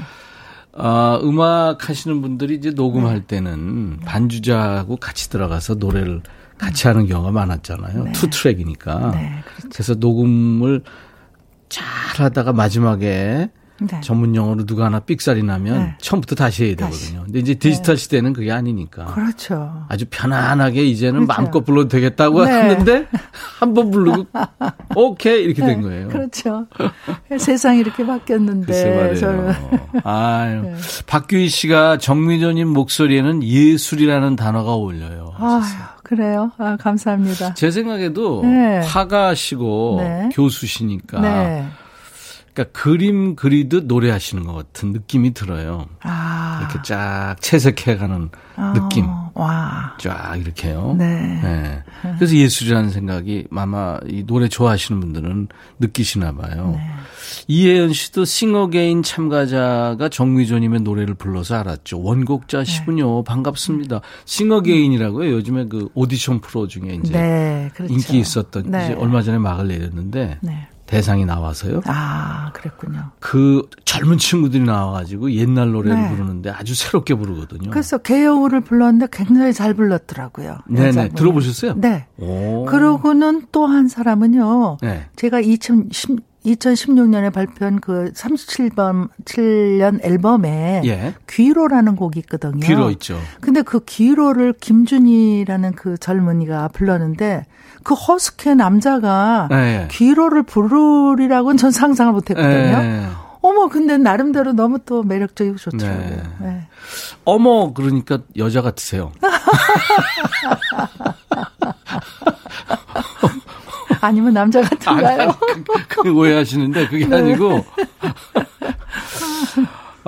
음악 하시는 분들이 이제 녹음할 때는 반주자하고 같이 들어가서 노래를 같이 하는 경우가 많았잖아요. 네. 투 트랙이니까. 네, 그렇죠. 그래서 녹음을 잘 하다가 마지막에 네. 전문 용어로 누가 하나 삑살이 나면 네. 처음부터 다시 해야 되거든요. 근데 이제 디지털 시대는 그게 아니니까. 그렇죠. 아주 편안하게 이제는 그렇죠. 마음껏 불러도 되겠다고 네. 했는데 한번 부르고 오케이 이렇게 네. 된 거예요. 그렇죠. 세상이 이렇게 바뀌었는데. 글쎄 말이에요. 아유. 네. 박규희 씨가 정미조님 목소리에는 예술이라는 단어가 어울려요. 그래요? 감사합니다. 제 생각에도 네. 화가시고 네. 교수시니까. 네. 그러니까 그림 그리듯 노래하시는 것 같은 느낌이 들어요. 이렇게 쫙 채색해가는 느낌. 와. 쫙 이렇게요. 네. 네. 그래서 예술이라는 생각이 아마 이 노래 좋아하시는 분들은 느끼시나 봐요. 네. 이혜연 씨도 싱어게인 참가자가 정미조님의 노래를 불러서 알았죠. 원곡자시군요. 네. 반갑습니다. 싱어게인이라고요. 요즘에 그 오디션 프로 중에 이제 네, 그렇죠. 인기 있었던 네. 이제 얼마 전에 막을 내렸는데. 네. 대상이 나와서요. 아, 그랬군요. 그 젊은 친구들이 나와가지고 옛날 노래를 네. 부르는데 아주 새롭게 부르거든요. 그래서 개요를 불렀는데 굉장히 잘 불렀더라고요. 네네. 들어보셨어요? 네. 오. 그러고는 또 한 사람은요. 네. 제가 2010 2016년에 발표한 그 37년 앨범에 예. 귀로라는 곡이 있거든요. 귀로 있죠. 근데 그 귀로를 김준희라는 그 젊은이가 불렀는데 그 허스키 남자가 예. 귀로를 부르리라고는 전 상상을 못했거든요. 예. 어머, 근데 나름대로 너무 또 매력적이고 좋더라고요. 네. 네. 어머, 그러니까 여자 같으세요. 아니면 남자 같은가요? 그 오해하시는데 그게 네. 아니고.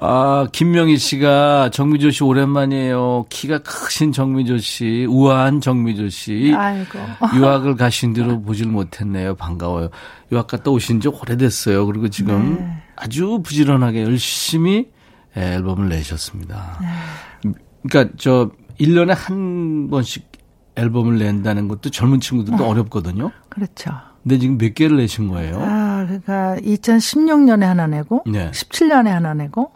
아, 김명희 씨가 정미조 씨 오랜만이에요. 키가 크신 정미조 씨, 우아한 정미조 씨. 아이고. 유학을 가신 뒤로 보질 못했네요. 반가워요. 유학 갔다 오신 지 오래됐어요. 그리고 지금 네. 아주 부지런하게 열심히 앨범을 내셨습니다. 네. 그러니까 저 1년에 한 번씩 앨범을 낸다는 것도 젊은 친구들도 네. 어렵거든요. 그렇죠. 근데 지금 몇 개를 내신 거예요? 아, 그러니까 2016년에 하나 내고, 네. 17년에 하나 내고,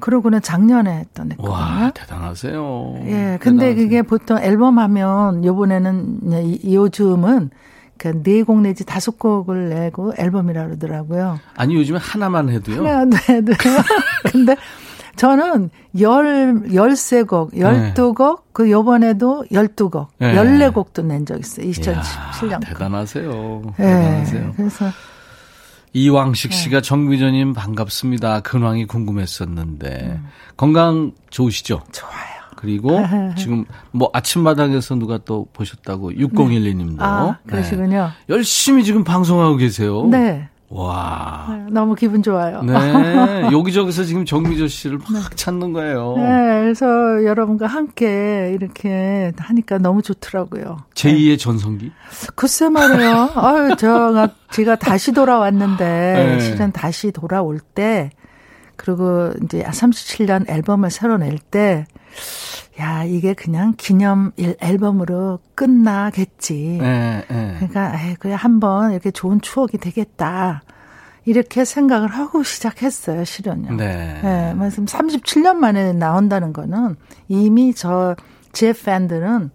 그러고는 작년에 또 냈거든요. 와, 대단하세요. 예, 대단하세요. 근데 그게 보통 앨범 하면 요번에는 요즘은 네 곡 내지 5곡을 내고 앨범이라고 그러더라고요. 아니, 요즘에 하나만 해도요? 하나만 해도요. 근데 저는 13곡, 12곡, 네. 그 요번에도 12곡, 네. 14곡도 낸 적 있어요. 2017년. 대단하세요. 네. 대단하세요. 그래서. 이왕식 씨가 네. 정미조님 반갑습니다. 근황이 궁금했었는데. 건강 좋으시죠? 좋아요. 그리고 지금 뭐 아침마당에서 누가 또 보셨다고 6012님도. 아, 그러시군요. 네. 열심히 지금 방송하고 계세요. 네. 와. 네, 너무 기분 좋아요. 네. 여기저기서 지금 정미조 씨를 막 찾는 거예요. 네. 그래서 여러분과 함께 이렇게 하니까 너무 좋더라고요. 제2의 네. 전성기? 글쎄 말이에요. 아유, 제가 다시 돌아왔는데, 네. 실은 다시 돌아올 때, 그리고 이제 37년 앨범을 새로 낼 때, 야, 이게 그냥 기념 앨범으로 끝나겠지. 네, 네. 그러니까 그래 한번 이렇게 좋은 추억이 되겠다. 이렇게 생각을 하고 시작했어요, 실은요. 네. 네, 말씀 37년 만에 나온다는 거는 이미 제 팬들은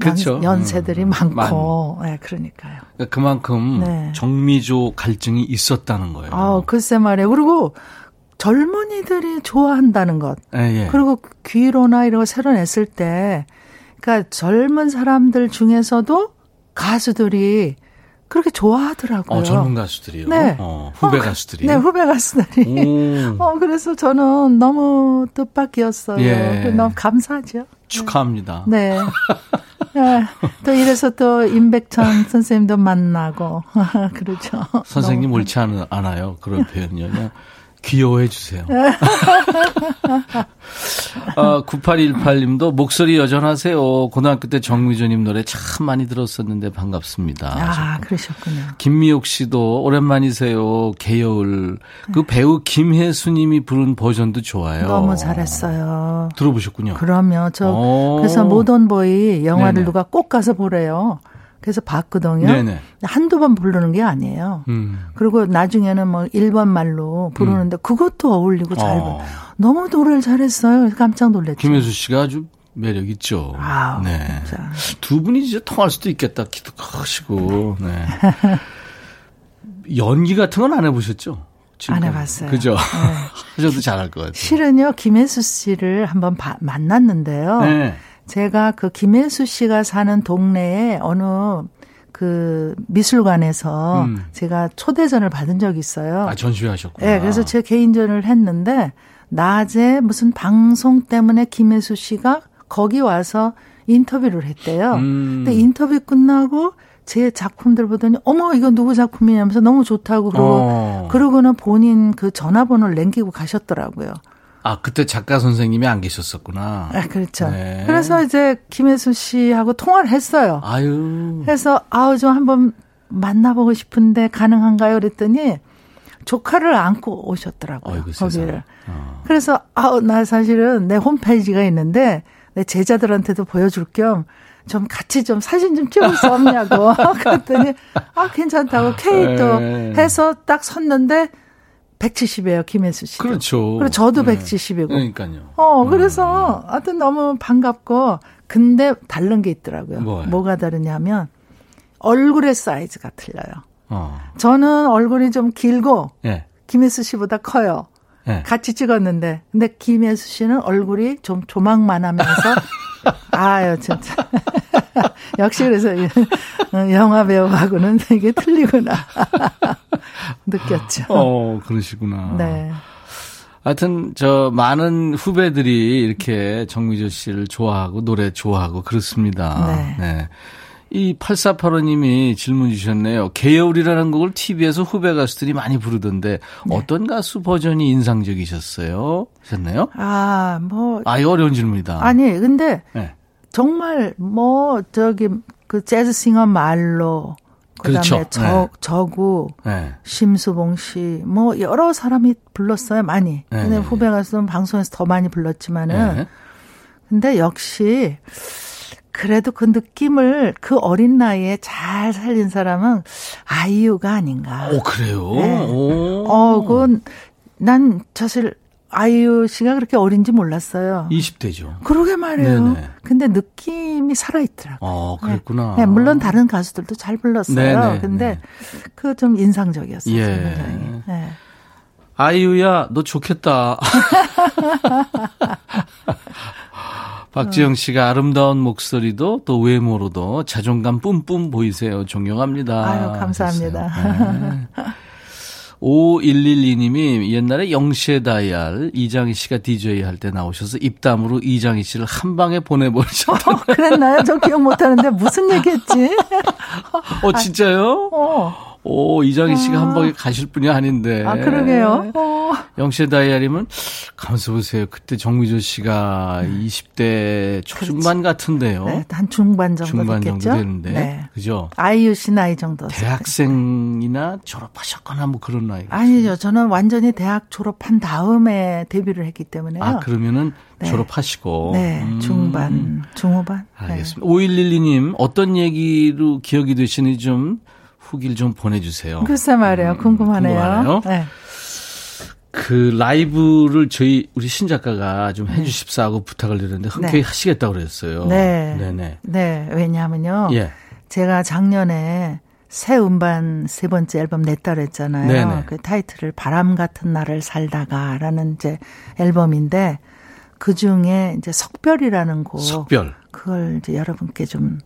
그렇죠. 연세들이 많고, 예, 네, 그러니까요. 그만큼 네. 정미조 갈증이 있었다는 거예요. 아, 글쎄 말이에요. 그리고 젊은이들이 좋아한다는 것. 예, 예. 그리고 귀로나 이런 거 새로 냈을 때, 그러니까 젊은 사람들 중에서도 가수들이 그렇게 좋아하더라고요. 젊은 가수들이요? 네. 후배 가수들이. 네, 후배 가수들이. 그래서 저는 너무 뜻밖이었어요. 예. 너무 감사하죠. 축하합니다. 네. 네. 또 이래서 또 임백천 선생님도 만나고, 그렇죠. 선생님 옳지 않아요. 그런 표현이요. 귀여워해 주세요. 9818님도 목소리 여전하세요. 고등학교 때 정미조님 노래 참 많이 들었었는데 반갑습니다. 아, 하셨고. 그러셨군요. 김미옥 씨도 오랜만이세요. 개여울. 그 배우 김혜수님이 부른 버전도 좋아요. 너무 잘했어요. 들어보셨군요. 그럼요. 그래서 모던보이 영화를 네네. 누가 꼭 가서 보래요. 그래서 봤거든요. 네네. 한두 번 부르는 게 아니에요. 그리고 나중에는 뭐 일본 말로 부르는데 그것도 어울리고 잘 너무 노래를 잘했어요. 깜짝 놀랐죠. 김혜수 씨가 아주 매력 있죠. 아, 네. 진짜. 두 분이 진짜 통할 수도 있겠다. 키도 크시고. 네. 연기 같은 건 안 해보셨죠? 안 해봤어요. 그죠? 네. 하셔도 잘할 것 같아요. 실은요, 김혜수 씨를 한번 만났는데요. 네. 제가 그 김혜수 씨가 사는 동네에 어느 그 미술관에서 제가 초대전을 받은 적이 있어요. 아, 전시회하셨구나. 네, 그래서 제 개인전을 했는데 낮에 무슨 방송 때문에 김혜수 씨가 거기 와서 인터뷰를 했대요. 근데 인터뷰 끝나고 제 작품들 보더니 어머 이거 누구 작품이냐면서 너무 좋다고 그러고는 본인 그 전화번호를 남기고 가셨더라고요. 아, 그때 작가 선생님이 안 계셨었구나. 아, 그렇죠. 네. 그래서 이제 김혜수 씨하고 통화를 했어요. 아유. 그래서 좀 한번 만나보고 싶은데 가능한가요? 그랬더니 조카를 안고 오셨더라고요. 어이구, 거기를. 그래서 나 사실은 내 홈페이지가 있는데 내 제자들한테도 보여줄 겸 좀 같이 좀 사진 좀 찍을 수 없냐고. 그랬더니 괜찮다고 케이크도 해서 딱 섰는데 170이에요, 김혜수 씨도. 그렇죠. 그리고 저도 네. 170이고. 그러니까요. 그래서 하여튼 너무 반갑고, 근데 다른 게 있더라고요. 뭐가 다르냐면, 얼굴의 사이즈가 틀려요. 저는 얼굴이 좀 길고 예. 김혜수 씨보다 커요. 예. 같이 찍었는데 근데 김혜수 씨는 얼굴이 좀 조망만하면서 아유 진짜 역시 그래서 영화 배우하고는 이게 틀리구나 느꼈죠. 그러시구나. 네. 하여튼 저 많은 후배들이 이렇게 정미조 씨를 좋아하고 노래 좋아하고 그렇습니다. 네. 네. 이 8485님이 질문 주셨네요. 개여울이라는 곡을 TV에서 후배 가수들이 많이 부르던데 네. 어떤 가수 버전이 인상적이셨어요? 하셨나요? 이거 어려운 질문이다. 아니, 근데 네. 정말 그 재즈 싱어 말로 그다음에 그렇죠. 저구, 네. 심수봉 씨, 여러 사람이 불렀어요, 많이. 네. 근데 후배 가수는 방송에서 더 많이 불렀지만은 네. 근데 역시 그래도 그 느낌을 그 어린 나이에 잘 살린 사람은 아이유가 아닌가. 오, 그래요? 네. 오. 그건 난 사실 아이유 씨가 그렇게 어린지 몰랐어요. 20대죠. 그러게 말이에요. 네네. 근데 느낌이 살아있더라고요. 그랬구나. 네. 물론 다른 가수들도 잘 불렀어요. 네네. 근데 그거 좀 인상적이었어요. 예. 굉장히. 네. 아이유야, 너 좋겠다. 박지영 씨가 아름다운 목소리도 또 외모로도 자존감 뿜뿜 보이세요. 존경합니다. 아유, 감사합니다. 네. 5112님이 옛날에 영시의 다이알 이장희 씨가 DJ 할 때 나오셔서 입담으로 이장희 씨를 한 방에 보내버리셨다고. 그랬나요? 저 기억 못하는데 무슨 얘기했지? 진짜요? 이장희 씨가 한 방에 가실 분이 아닌데. 그러게요. 영시의 다이알이면, 가만있어 보세요. 그때 정미조 씨가 20대 초중반 그렇지. 같은데요. 네, 한 중반 정도 중반 됐겠죠. 정도 되는데. 네. 그죠? 아이유 씨 나이 정도. 대학생이나 졸업하셨거나 뭐 그런 나이가. 아니죠. 저는 완전히 대학 졸업한 다음에 데뷔를 했기 때문에요. 그러면은 네. 졸업하시고. 네, 중반, 중후반. 알겠습니다. 네. 5112님, 어떤 얘기로 기억이 되시는지 좀 후기를 좀 보내주세요. 글쎄 말이에요. 궁금하네요. 네. 그 라이브를 우리 신작가가 좀 해주십사 하고 부탁을 드렸는데 흔쾌히 네. 하시겠다고 그랬어요. 네. 네네. 네. 왜냐하면요. 예. 제가 작년에 새 음반 세 번째 앨범 냈다고 했잖아요. 네네. 그 타이틀을 바람 같은 날을 살다가라는 이제 앨범인데 그 중에 이제 석별이라는 곡. 석별. 그걸 이제 여러분께 좀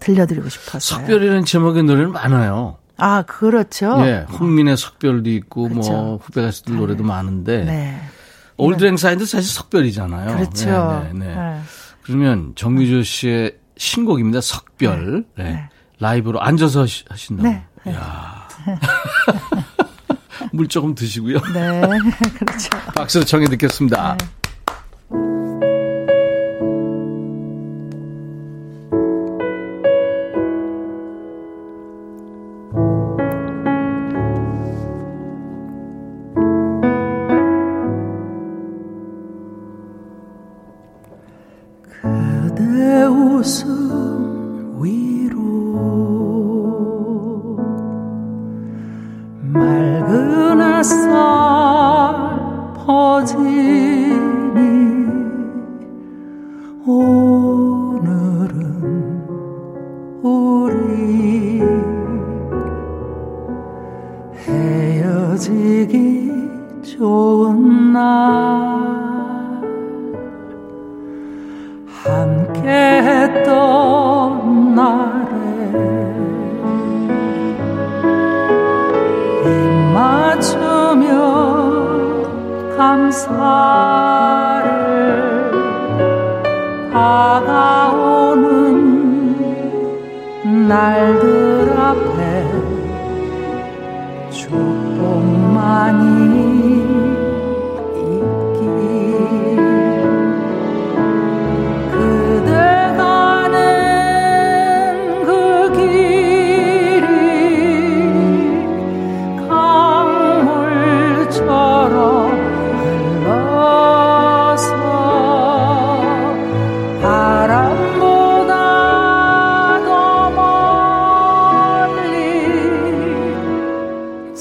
들려드리고 싶었어요. 석별이라는 제목의 노래는 많아요. 그렇죠. 예, 홍민의 석별도 있고 그렇죠. 후배 가수들 노래도 많은데 네. 올드 랭사인도 사실 석별이잖아요. 그렇죠. 네, 네, 네. 네. 그러면 정미조 씨의 신곡입니다. 석별. 네. 네. 라이브로 앉아서 하신다고. 네. 이야. 물 조금 드시고요. 네, 그렇죠. 박수로 청해 듣겠습니다. 네.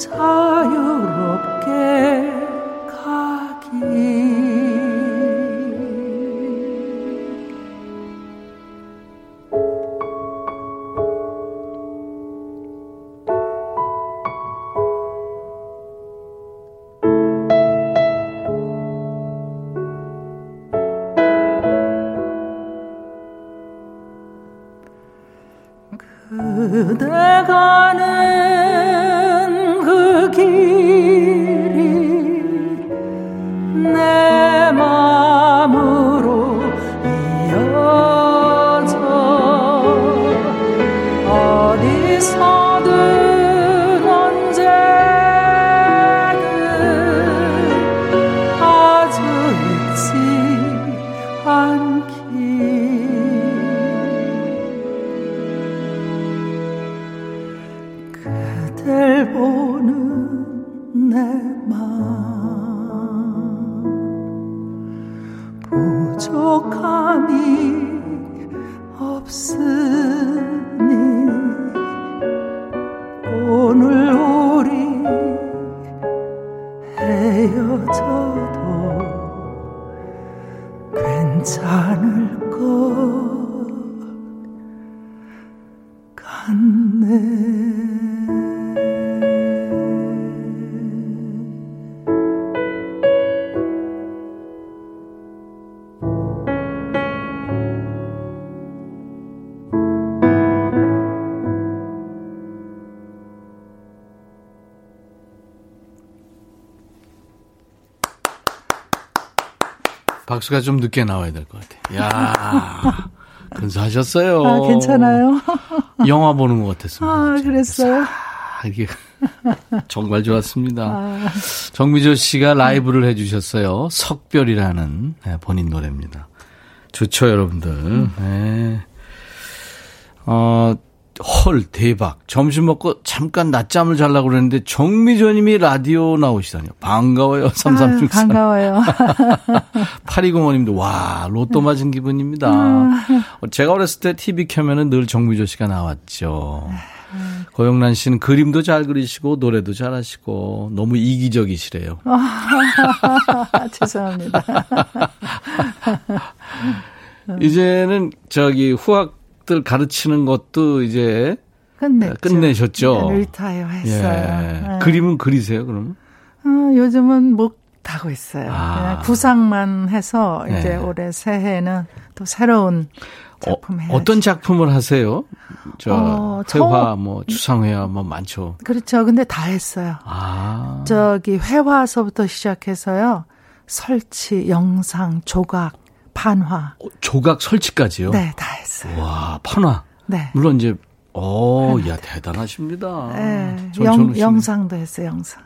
자유롭게 그대가는 그 길이 내 마음으로 이어져 어디서든 언제든 아주 잊지 않기. 그댈 보는 내 마음 부족함이 없으니 오늘 우리 헤어져도 괜찮을 것 같네. 박수가 좀 늦게 나와야 될 것 같아요. 이야, 근사하셨어요. 아, 괜찮아요? 영화 보는 것 같았습니다. 아, 그랬어요? 이게 정말 좋았습니다. 아. 정미조 씨가 라이브를 해주셨어요. 석별이라는 본인 노래입니다. 좋죠, 여러분들. 네. 헐, 대박. 점심 먹고 잠깐 낮잠을 자려고 그랬는데 정미조님이 라디오 나오시다니요. 반가워요. 3363. 반가워요. 8205님도 와, 로또 맞은 기분입니다. 제가 어렸을 때 TV 켜면은 늘 정미조 씨가 나왔죠. 고영란 씨는 그림도 잘 그리시고 노래도 잘하시고 너무 이기적이시래요. 죄송합니다. 이제는 저기 후학 가르치는 것도 이제 끝냈죠. 끝내셨죠. 네, 리타이어 했어요. 예. 네. 그림은 그리세요, 그러면? 요즘은 못 하고 있어요. 아. 구상만 해서 이제 네. 올해 새해에는 또 새로운 작품 해야죠. 어떤 작품을 하세요? 저 회화, 뭐 추상회화 뭐 많죠. 그렇죠. 근데 다 했어요. 아. 저기 회화서부터 시작해서요. 설치, 영상, 조각. 판화. 조각 설치까지요? 네, 다 했어요. 와, 판화. 네. 물론 이제, 야, 대단하십니다. 네. 영상도 했어요, 영상.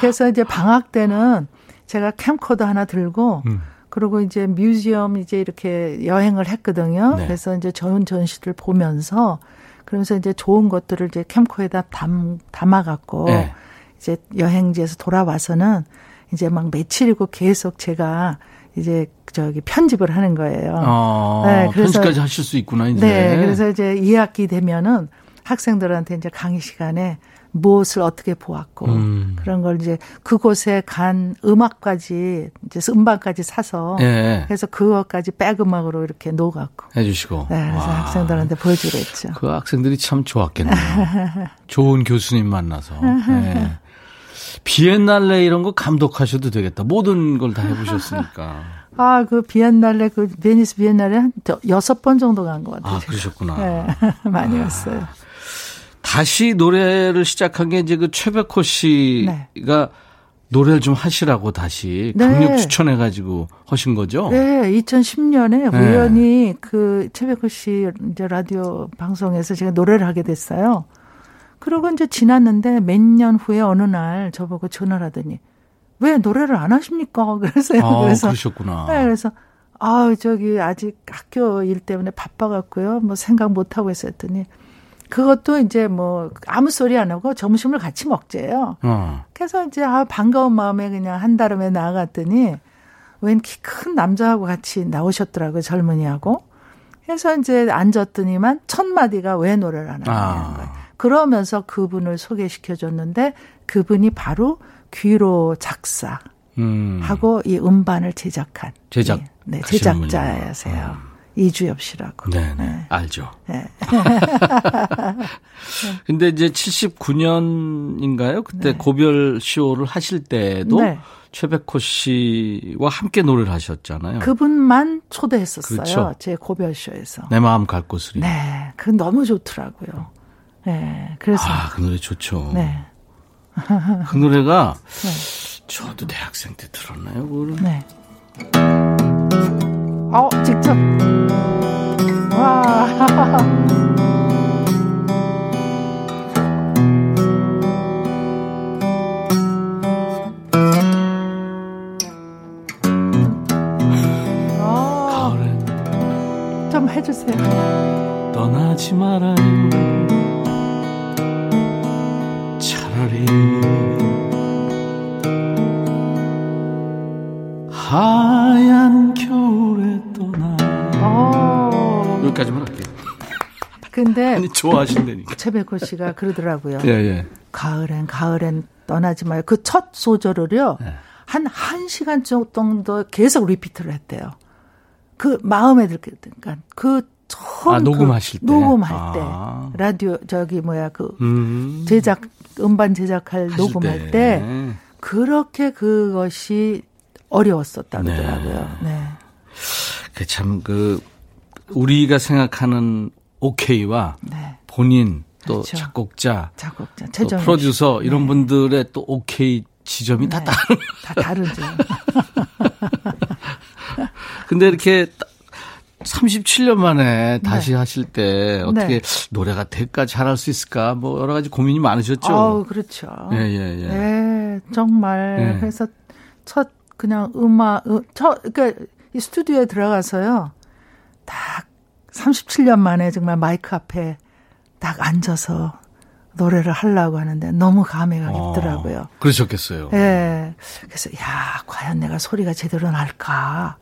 그래서 이제 방학 때는 제가 캠코더 하나 들고, 그리고 이제 뮤지엄 이제 이렇게 여행을 했거든요. 네. 그래서 이제 좋은 전시를 보면서, 그러면서 이제 좋은 것들을 이제 캠코더에다 담아갖고, 네. 이제 여행지에서 돌아와서는 이제 막 며칠이고 계속 제가 이제 저기 편집을 하는 거예요. 네, 그래서 편집까지 하실 수 있구나, 이제. 네, 그래서 이제 2학기 되면은 학생들한테 이제 강의 시간에 무엇을 어떻게 보았고, 그런 걸 이제 그곳에 간 음악까지, 이제 음반까지 사서, 예. 그래서 그것까지 백음악으로 이렇게 녹았고. 해주시고. 네, 그래서 와. 학생들한테 보여주고 했죠. 그 학생들이 참 좋았겠네요. 좋은 교수님 만나서. 네. 비엔날레 이런 거 감독하셔도 되겠다. 모든 걸 다 해보셨으니까. 아, 그 비엔날레, 그 베니스 비엔날레 한 6번 정도 간 것 같아요. 아, 그러셨구나. 네, 많이 갔어요. 아. 다시 노래를 시작한 게 이제 그 최백호 씨가 네. 노래를 좀 하시라고 다시 강력 네. 추천해가지고 하신 거죠? 네, 2010년에 네. 우연히 그 최백호 씨 이제 라디오 방송에서 제가 노래를 하게 됐어요. 그러고 이제 지났는데 몇 년 후에 어느 날 저보고 전화를 하더니 왜 노래를 안 하십니까? 그래서요. 아, 그래서 그러셨구나. 네, 그래서 저기 아직 학교 일 때문에 바빠갖고요. 뭐 생각 못 하고 했더니 그것도 이제 뭐 아무 소리 안 하고 점심을 같이 먹재요. 그래서 이제 반가운 마음에 그냥 한달음에 나아갔더니 웬 키 큰 남자하고 같이 나오셨더라고요. 젊은이하고. 그래서 이제 앉았더니만 첫 마디가 왜 노래를 안 하냐는 거예요. 그러면서 그분을 소개시켜줬는데 그분이 바로 귀로 작사하고 이 음반을 제작한 제작자세요. 이주엽 씨라고. 네네. 네. 알죠. 네. 근데 이제 79년인가요? 그때 네. 고별 쇼를 하실 때도 네. 최백호 씨와 함께 노래를 하셨잖아요. 그분만 초대했었어요. 그렇죠? 제 고별 쇼에서. 내 마음 갈 곳으로. 네. 그건 너무 좋더라고요. 네. 그래서. 아, 그 노래 좋죠. 네. 그 노래가 네. 저도 대학생 때 들었나요? 그걸? 네. 직접. 와. 가을에 좀 해주세요. 떠나지 말아요. 차라리 하얀 겨울에 떠나. 여기까지만 할게요. 근데 아니, 좋아하신다니까. 최백호 씨가 그러더라고요. 예. 가을엔 떠나지 마요. 그 첫 소절을요. 예. 한 시간 정도 계속 리피트를 했대요. 그 마음에 들게 그러니까 그 처음 녹음하실 때. 녹음할 때. 라디오 음반 제작할 녹음할 때 그렇게 그것이 어려웠었다 그러더라고요. 네. 그 참 우리가 생각하는 오케이와 네. 본인 또 그렇죠. 작곡자 또 프로듀서 씨. 이런 네. 분들의 또 오케이 지점이 네. 다 다르죠. 근데 이렇게 37년 만에 다시 네. 하실 때 어떻게 네. 노래가 될까 잘할 수 있을까 뭐 여러 가지 고민이 많으셨죠. 그렇죠. 예. 네, 정말 네. 그래서 첫 그냥 그러니까 이 스튜디오에 들어가서요. 딱 37년 만에 정말 마이크 앞에 딱 앉아서 노래를 하려고 하는데 너무 감회가 깊더라고요. 그러셨겠어요. 네. 그래서 과연 내가 소리가 제대로 날까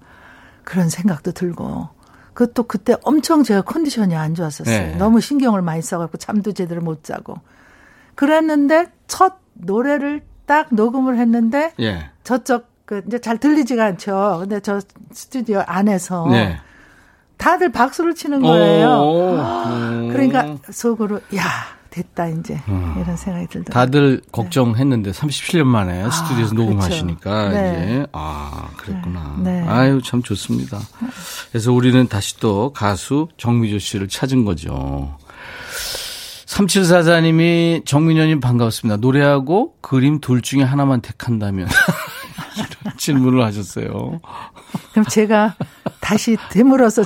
그런 생각도 들고 그것도 그때 엄청 제가 컨디션이 안 좋았었어요. 네. 너무 신경을 많이 써갖고 잠도 제대로 못 자고 그랬는데 첫 노래를 딱 녹음을 했는데 네. 저쪽 이제 잘 들리지가 않죠. 근데 저 스튜디오 안에서 네. 다들 박수를 치는 거예요. 그러니까 속으로 됐다 이제 이런 생각이 들더라고요. 다들 걱정했는데 37년 만에 스튜디오에서 녹음하시니까 그렇죠. 네. 이제 그랬구나. 네. 아유 참 좋습니다. 그래서 우리는 다시 또 가수 정미조 씨를 찾은 거죠. 3744님이 정민현님 반갑습니다. 노래하고 그림 둘 중에 하나만 택한다면 이런 질문을 하셨어요. 그럼 제가 다시 되물어서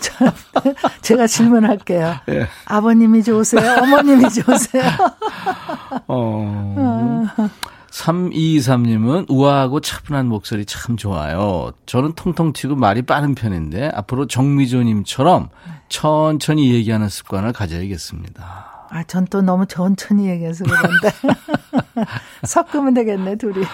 제가 질문할게요. 예. 아버님이 좋으세요? 어머님이 좋으세요? 323님은 우아하고 차분한 목소리 참 좋아요. 저는 통통 튀고 말이 빠른 편인데 앞으로 정미조님처럼 천천히 얘기하는 습관을 가져야겠습니다. 전 또 너무 천천히 얘기해서 그런데 섞으면 되겠네 둘이.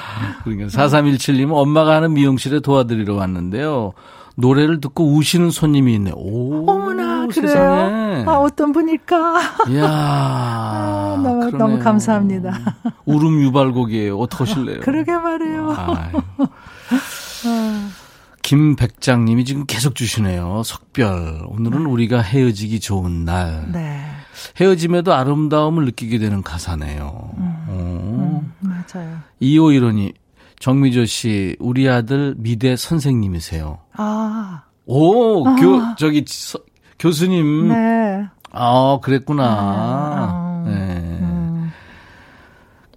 그러니까 4317님은 엄마가 하는 미용실에 도와드리러 왔는데요. 노래를 듣고 우시는 손님이 있네. 어머나 세상에. 그래요? 어떤 분일까? 이야. 너무 감사합니다. 울음 유발곡이에요. 어떡하실래요? 그러게 말이에요. 김백장님이 지금 계속 주시네요. 석별. 오늘은 우리가 헤어지기 좋은 날. 네. 헤어짐에도 아름다움을 느끼게 되는 가사네요. 맞아요. 2515님, 정미조 씨, 우리 아들 미대 선생님이세요. 교수님. 네. 그랬구나.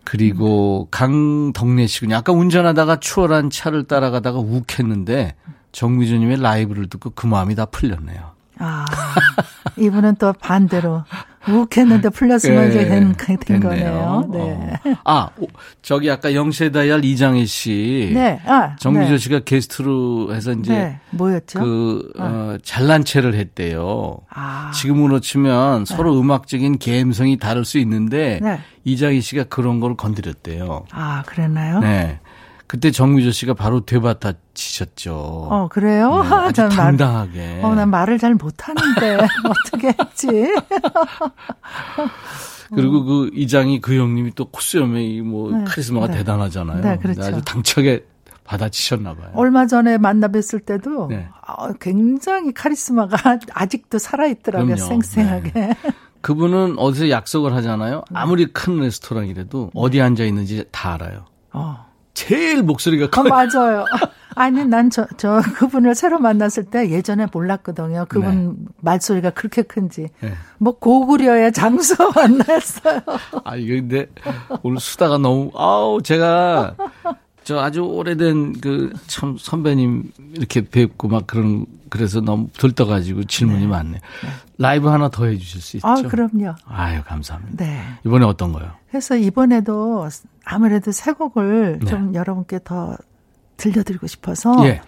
그리고 강덕래 씨군요. 아까 운전하다가 추월한 차를 따라가다가 욱했는데 정미조님의 라이브를 듣고 그 마음이 다 풀렸네요. 이분은 또 반대로 욱했는데 풀렸으면 된 거네요. 네. 아까 영시의 다이얼 이장희 씨, 네. 정미조 씨가 게스트로 해서 이제 뭐였죠? 잘난 체를 했대요. 지금으로 치면 서로 음악적인 개음성이 다를 수 있는데 이장희 씨가 그런 걸 건드렸대요. 그랬나요? 네. 그때 정미조 씨가 바로 되받아 치셨죠. 그래요? 네, 아주 당당하게. 난 말을 잘 못하는데 어떻게 했지? 그리고 그 이장이 그 형님이 또 코스염에 카리스마가 대단하잖아요. 네, 그렇죠. 아주 당차게 받아치셨나 봐요. 얼마 전에 만나 뵀을 때도 네. 굉장히 카리스마가 아직도 살아있더라고요. 그럼요. 생생하게. 네. 그분은 어디서 약속을 하잖아요. 아무리 큰 레스토랑이라도 어디 앉아 있는지 다 알아요. 제일 목소리가 커요. 맞아요. 아니 난 저 그분을 새로 만났을 때 예전에 몰랐거든요. 그분 네. 말소리가 그렇게 큰지. 네. 뭐 고구려의 장수 만났어요. 아 이거 근데 오늘 수다가 너무 제가 저 아주 오래된 그 참 선배님 이렇게 뵙고 막 그런 그래서 너무 들떠가지고 질문이 네. 많네요. 네. 라이브 하나 더 해주실 수 있죠? 그럼요. 아유 감사합니다. 네. 이번에 어떤 거요? 그래서 이번에도 아무래도 새 곡을 네. 좀 여러분께 더 들려드리고 싶어서 예.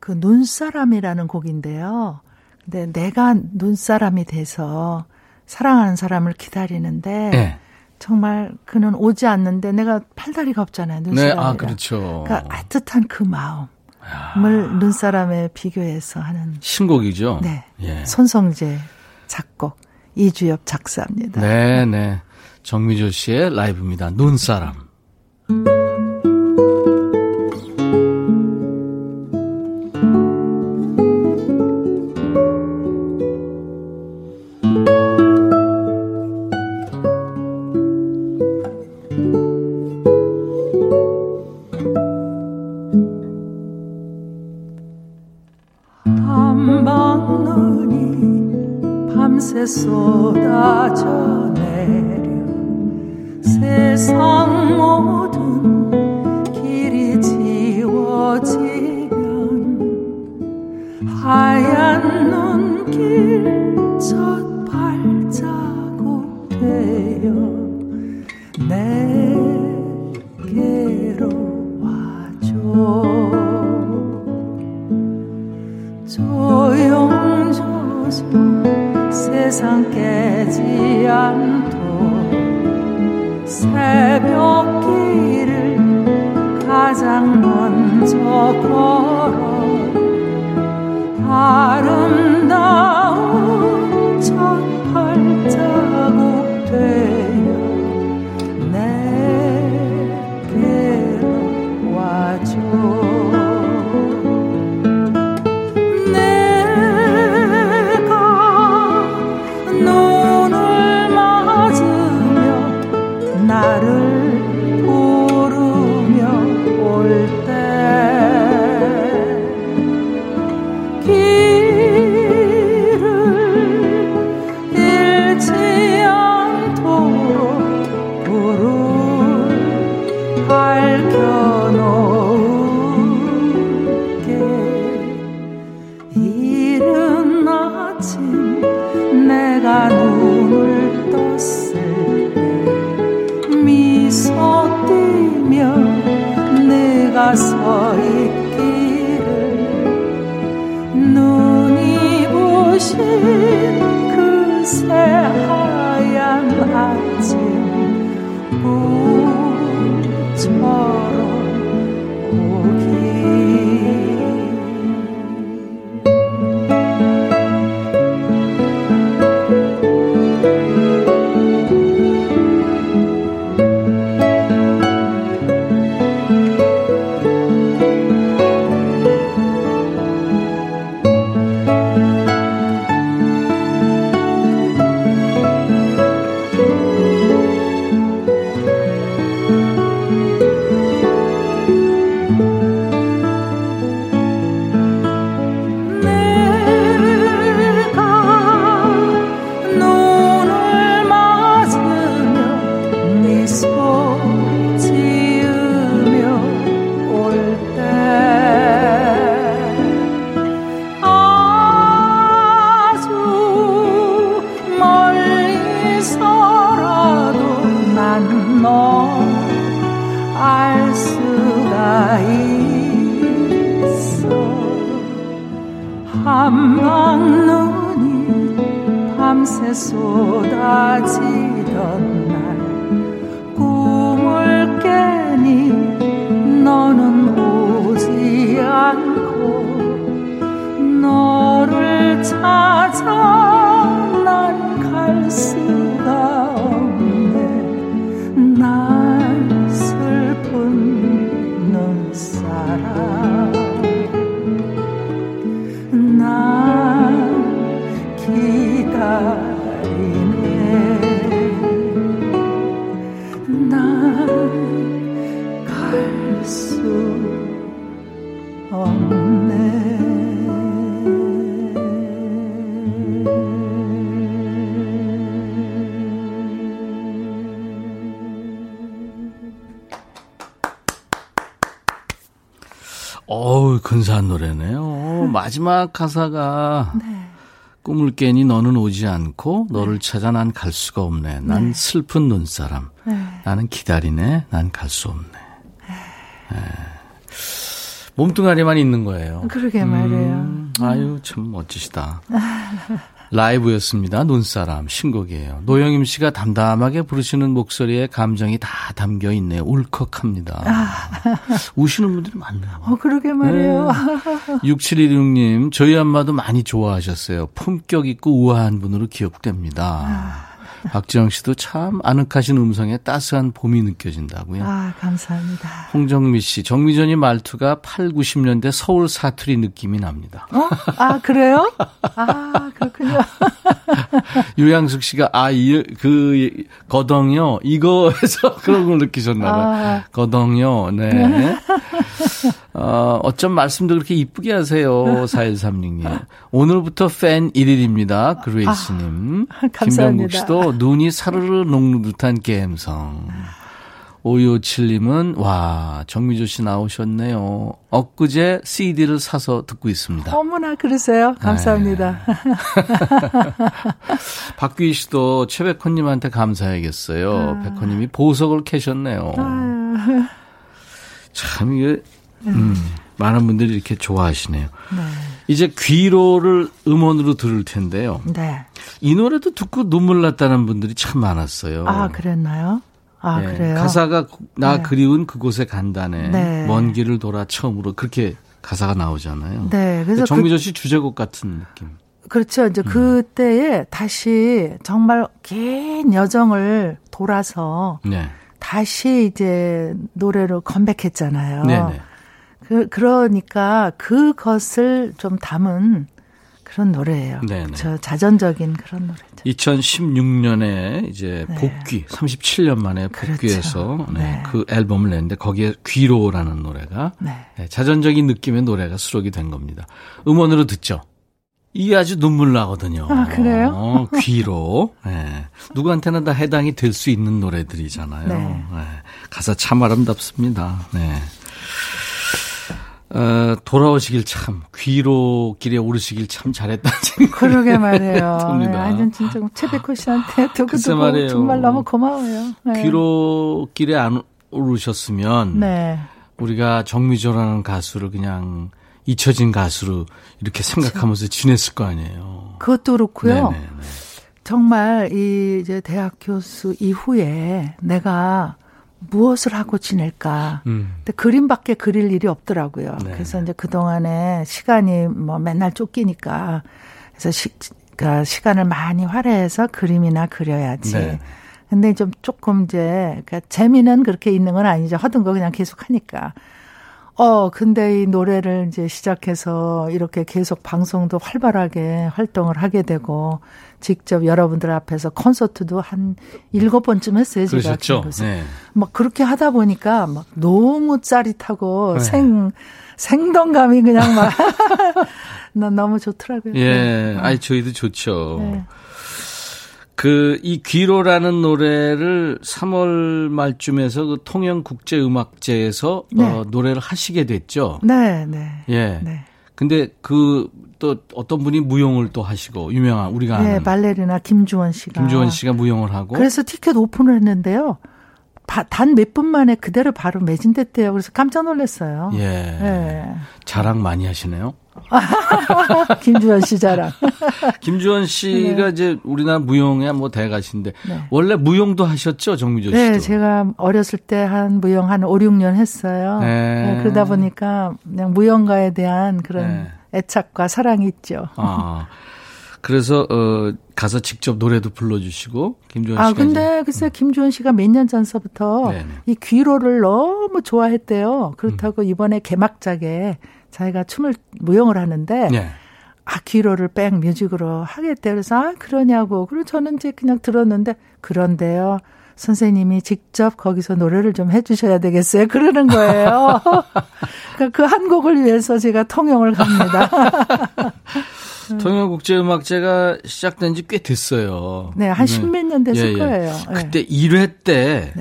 그 눈사람이라는 곡인데요. 근데 내가 눈사람이 돼서 사랑하는 사람을 기다리는데 예. 정말 그는 오지 않는데 내가 팔다리가 없잖아요. 눈사람이라. 네, 그렇죠. 그러니까 애틋한 그 마음을 눈사람에 비교해서 하는 신곡이죠. 네, 예. 손성재 작곡, 이주엽 작사입니다. 네, 네. 정미조 씨의 라이브입니다. 눈사람. 기다리네. 난 갈 수 없네. 어우, 근사한 노래네요. 마지막 가사가 네. 꿈을 깨니 너는 오지 않고 너를 찾아 난 갈 수가 없네. 난 네. 슬픈 눈사람. 네. 나는 기다리네. 난 갈 수 없네. 네. 몸뚱아리만 있는 거예요. 그러게 말이에요. 아유 참 멋지시다. 라이브였습니다. 눈사람 신곡이에요. 노영임 씨가 담담하게 부르시는 목소리에 감정이 다 담겨 있네요. 울컥합니다. 아. 우시는 분들이 많네요. 그러게 말이에요. 네. 6716님 저희 엄마도 많이 좋아하셨어요. 품격 있고 우아한 분으로 기억됩니다. 아. 박지영 씨도 참 아늑하신 음성에 따스한 봄이 느껴진다고요. 아, 감사합니다. 홍정미 씨, 정미전이 말투가 8, 90년대 서울 사투리 느낌이 납니다. 아, 그래요? 아, 그렇군요. 유양숙 씨가 거덩요. 이거에서 그런 걸 느끼셨나 봐요. 아. 거덩요. 네. 어쩜 말씀도 그렇게 이쁘게 하세요. 4136님. 오늘부터 팬 1일입니다. 그레이스 님. 김병국 씨도 눈이 사르르 녹는 듯한 감성. 527님은 와, 정미조 씨 나오셨네요. 엊그제 CD를 사서 듣고 있습니다. 어머나, 그러세요? 감사합니다. 네. 박귀희 씨도 최백호 님한테 감사해야겠어요. 백호 님이 보석을 캐셨네요. 참 이게 많은 분들이 이렇게 좋아하시네요. 네. 이제 귀로를 음원으로 들을 텐데요. 네. 이 노래도 듣고 눈물 났다는 분들이 참 많았어요. 아, 그랬나요? 아, 네. 그래요? 가사가 나 네. 그리운 그곳에 간다네. 네. 먼 길을 돌아 처음으로 그렇게 가사가 나오잖아요. 네. 그래서 정미조 씨 주제곡 같은 느낌. 그렇죠. 이제 그때에 다시 정말 긴 여정을 돌아서 네. 다시 이제 노래로 컴백했잖아요. 네, 네. 그러니까 그것을 좀 담은 그런 노래예요. 그렇죠. 자전적인 그런 노래죠. 2016년에 이제 네. 복귀, 37년 만에 복귀해서 그렇죠. 네. 네. 그 앨범을 냈는데 거기에 귀로라는 노래가 네. 네. 자전적인 느낌의 노래가 수록이 된 겁니다. 음원으로 듣죠. 이게 아주 눈물 나거든요. 아, 그래요? 귀로. 네. 누구한테나 다 해당이 될 수 있는 노래들이잖아요. 네. 네. 가사 참 아름답습니다. 네. 돌아오시길 참, 귀로 길에 오르시길 참 잘했다는 생각이 그러게 말이에요. 네, 완전 진짜 최백호 씨한테 두고두고 정말 너무 고마워요. 네. 귀로 길에 안 오르셨으면 네. 우리가 정미조라는 가수를 그냥 잊혀진 가수로 이렇게 생각하면서 지냈을 거 아니에요. 그것도 그렇고요. 네네네. 정말 이 이제 대학 교수 이후에 내가 무엇을 하고 지낼까. 근데 그림밖에 그릴 일이 없더라고요. 네. 그래서 이제 그동안에 시간이 뭐 맨날 쫓기니까. 그래서 그러니까 시간을 많이 할애해서 그림이나 그려야지. 네. 근데 좀 조금 이제, 그러니까 재미는 그렇게 있는 건 아니죠. 하던 거 그냥 계속 하니까. 근데 이 노래를 이제 시작해서 이렇게 계속 방송도 활발하게 활동을 하게 되고, 직접 여러분들 앞에서 콘서트도 한 7번쯤 했어요, 제가. 그러셨죠? 네. 막 그렇게 하다 보니까 막 너무 짜릿하고 네. 생동감이 그냥 막, 난 너무 좋더라고요. 예, 아니, 저희도 좋죠. 네. 이 귀로라는 노래를 3월 말쯤에서 그 통영국제음악제에서 네. 노래를 하시게 됐죠. 네, 네. 예. 네. 근데 또 어떤 분이 무용을 또 하시고, 유명한, 우리가 아는. 네, 발레리나 김주원 씨가 무용을 하고. 그래서 티켓 오픈을 했는데요. 단 몇 분 만에 그대로 바로 매진됐대요. 그래서 깜짝 놀랐어요. 예. 네. 자랑 많이 하시네요. 김주원 씨 자랑. 김주원 씨가 네. 이제 우리나라 무용의 뭐 대가신데 네. 원래 무용도 하셨죠, 정미조 씨도? 네, 제가 어렸을 때 한 무용 한 5, 6년 했어요. 네. 네, 그러다 보니까 그냥 무용가에 대한 그런 네. 애착과 사랑이 있죠. 그래서 가서 직접 노래도 불러주시고 김주원 씨가. 근데 글쎄 김주원 씨가 몇 년 전서부터 네네. 이 귀로를 너무 좋아했대요. 그렇다고 이번에 개막작에 자기가 무용을 하는데 네. 아키로를 백뮤직으로 하겠대. 그래서 아 그러냐고. 그리고 저는 이제 그냥 들었는데 그런데요. 선생님이 직접 거기서 노래를 좀 해주셔야 되겠어요. 그러는 거예요. 그 한 곡을 위해서 제가 통영을 갑니다. 통영국제음악제가 시작된 지 꽤 됐어요. 네, 한 십몇 년 됐을 거예요. 그때 1회 때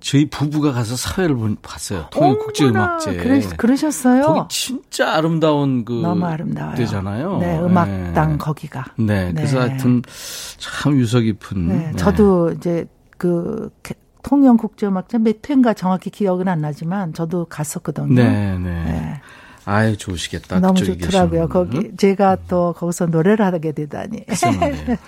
저희 부부가 가서 사회를 봤어요. 통영국제음악제. 그러셨어요? 거기 진짜 아름다운 그 너무 아름다워요. 때잖아요. 네, 음악당 네. 거기가. 네, 그래서 네. 하여튼 참 유서 깊은. 네, 저도 이제 그 통영 국제음악제 몇 회인가 정확히 기억은 안 나지만 저도 갔었거든요. 네네. 네. 아유 좋으시겠다. 너무 좋더라고요. 거기 제가 또 거기서 노래를 하게 되다니. 네.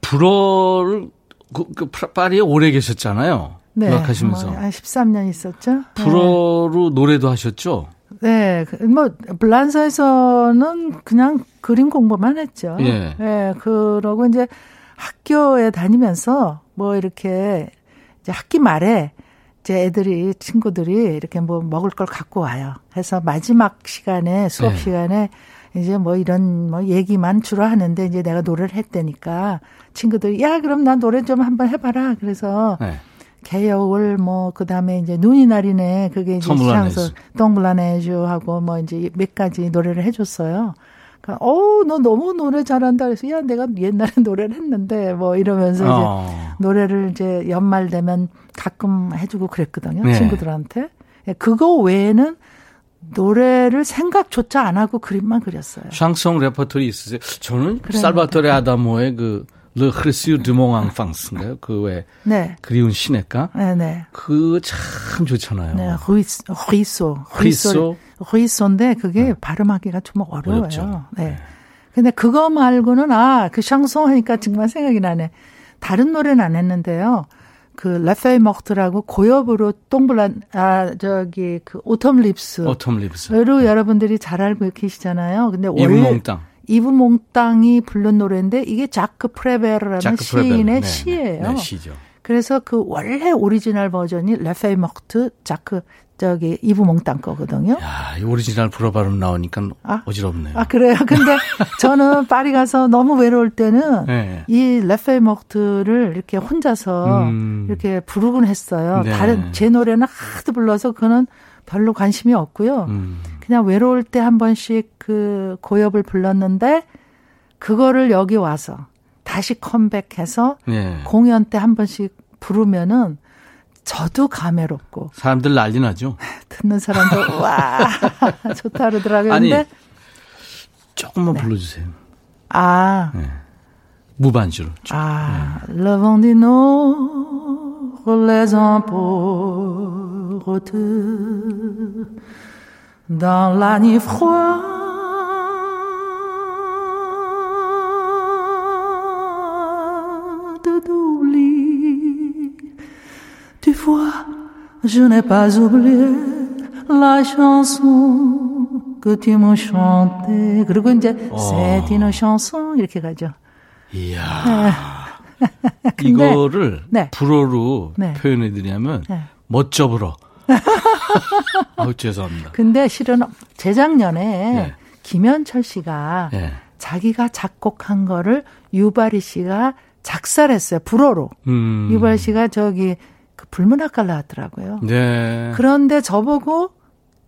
불어를 그 파리에 오래 계셨잖아요. 네. 음악하시면서 한 13년 있었죠. 불어로 네. 노래도 하셨죠. 네, 뭐 블란서에서는 그냥 그림 공부만 했죠. 예. 네. 그러고 이제. 학교에 다니면서 뭐 이렇게 이제 학기 말에 이제 애들이 친구들이 이렇게 뭐 먹을 걸 갖고 와요. 해서 마지막 시간에 수업 네. 시간에 이제 뭐 이런 뭐 얘기만 주로 하는데 이제 내가 노래를 했다니까 친구들이 야 그럼 나 노래 좀 한번 해봐라. 그래서 네. 개혁을 뭐 그다음에 이제 눈이 내리네 그게 이제 시장에서 동블라네주 하고 뭐 이제 몇 가지 노래를 해줬어요. 어, 너 너무 노래 잘한다 그래서 야 내가 옛날에 노래를 했는데 뭐 이러면서 이제 노래를 이제 연말 되면 가끔 해주고 그랬거든요. 네. 친구들한테. 그거 외에는 노래를 생각조차 안 하고 그림만 그렸어요. 샹송 레퍼토리 있으세요? 저는 살바토레 아다모의 그 Le Creuset de mon enfance인가요? 그 왜 네. 그리운 시내가? 네네. 네. 그 참 좋잖아요. 네, 루이소인데 그게 네. 발음하기가 좀 어려워요. 어렵죠. 네. 근데 그거 말고는 아, 그 샹송 하니까 정말 생각이 나네. 다른 노래는 안 했는데요. 그 라페이 먹트라고 고엽으로 동블란 아 저기 그 오텀 립스로 네. 여러분들이 잘 알고 계시잖아요. 근데 이브 몽땅. 이브 몽땅이 부른 노래인데 이게 자크 프레베르라는 시인의 네. 시예요. 네, 시죠. 그래서 그 원래 오리지널 버전이 라페이 먹트 자크 저기 이브 몽땅 거거든요. 야, 이 오리지널 불어 발음 나오니까 아? 어지럽네요. 아 그래요. 근데 저는 파리 가서 너무 외로울 때는 네. 이 레페이 먹트를 이렇게 혼자서 이렇게 부르곤 했어요. 네. 다른 제 노래는 하도 불러서 그거는 별로 관심이 없고요. 그냥 외로울 때 한 번씩 그 고엽을 불렀는데 그거를 여기 와서 다시 컴백해서 네. 공연 때 한 번씩 부르면은. 저도 감회롭고. 사람들 난리 나죠? 듣는 사람도, 와, 좋다 그러더라고요. 아니, 근데 조금만 네. 불러주세요. 아. 네. 무반주로. 아. 네. Le vent du nord, les emporte, dans la nuit froide d'oubli. Tu vois, je n'ai pas oublié la chanson que tu me chantais. 그리고 이제 c'est une chanson 이렇게 가죠. 이야. 근데, 이거를 네. 불어로 네. 표현해드리면 네. 멋져 불어. 아우 죄송합니다. 근데 실은 재작년에 네. 김현철 씨가 네. 자기가 작곡한 거를 유발희 씨가 작사했어요. 불어로. 유발희 씨가 저기 그 불문학과 나왔더라고요. 네. 그런데 저보고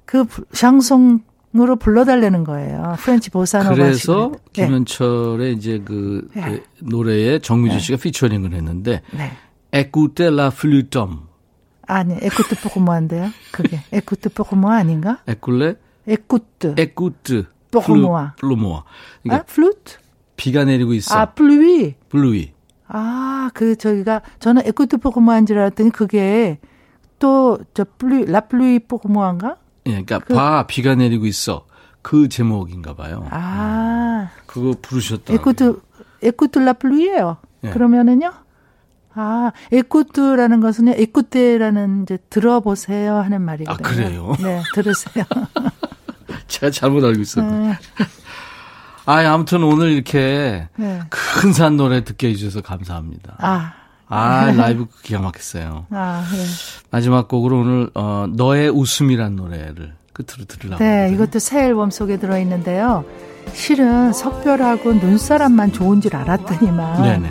그 샹송으로 불러달라는 거예요. 프렌치 보사노바. 그래서 김현철의 네. 이제 그 네. 노래에 정미주 씨가 네. 피처링을 했는데 네. Écoutez la flûte d'homme. 아니, écoute pour moi인데요. 그게 écoute pour moi 아닌가? écoute pour moi. 아, flute? 비가 내리고 있어. 아, pluie. pluie. 아, 그, 저희가, 저는 에쿠트 포그모한 줄 알았더니 그게 또, 저, 라플루이 포그모한가? 예, 그니까, 그, 봐, 비가 내리고 있어. 그 제목인가 봐요. 아. 그거 부르셨다. 에쿠트 라플루이에요. 예. 그러면은요? 아, 에쿠트라는 것은 에쿠테라는 이제 들어보세요 하는 말이거든요. 아, 그래요? 네, 들으세요. 제가 잘못 알고 있었는데. 아, 아무튼 오늘 이렇게 네. 근사한 노래 듣게 해주셔서 감사합니다. 아, 라이브 기가 막혔어요. 아, 네. 마지막 곡으로 오늘 너의 웃음이란 노래를 끝으로 들으려고 합니다. 네, 이것도 새 앨범 속에 들어있는데요. 실은 석별하고 눈사람만 좋은 줄 알았더니만 네네.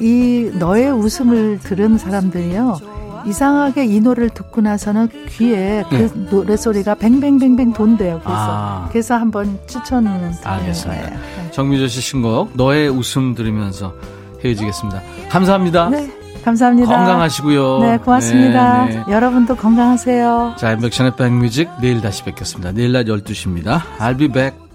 이 너의 웃음을 들은 사람들이요 이상하게 이 노래를 듣고 나서는 귀에 그 노래소리가 뱅뱅뱅뱅 돈대요. 그래서 한번 추천을 드리는 거예요. 정미조 씨 신곡 너의 웃음 들으면서 헤어지겠습니다. 감사합니다. 네, 감사합니다. 건강하시고요. 네, 고맙습니다. 네, 네. 여러분도 건강하세요. 자, 인백션의 백뮤직 내일 다시 뵙겠습니다. 내일 낮 12시입니다. I'll be back.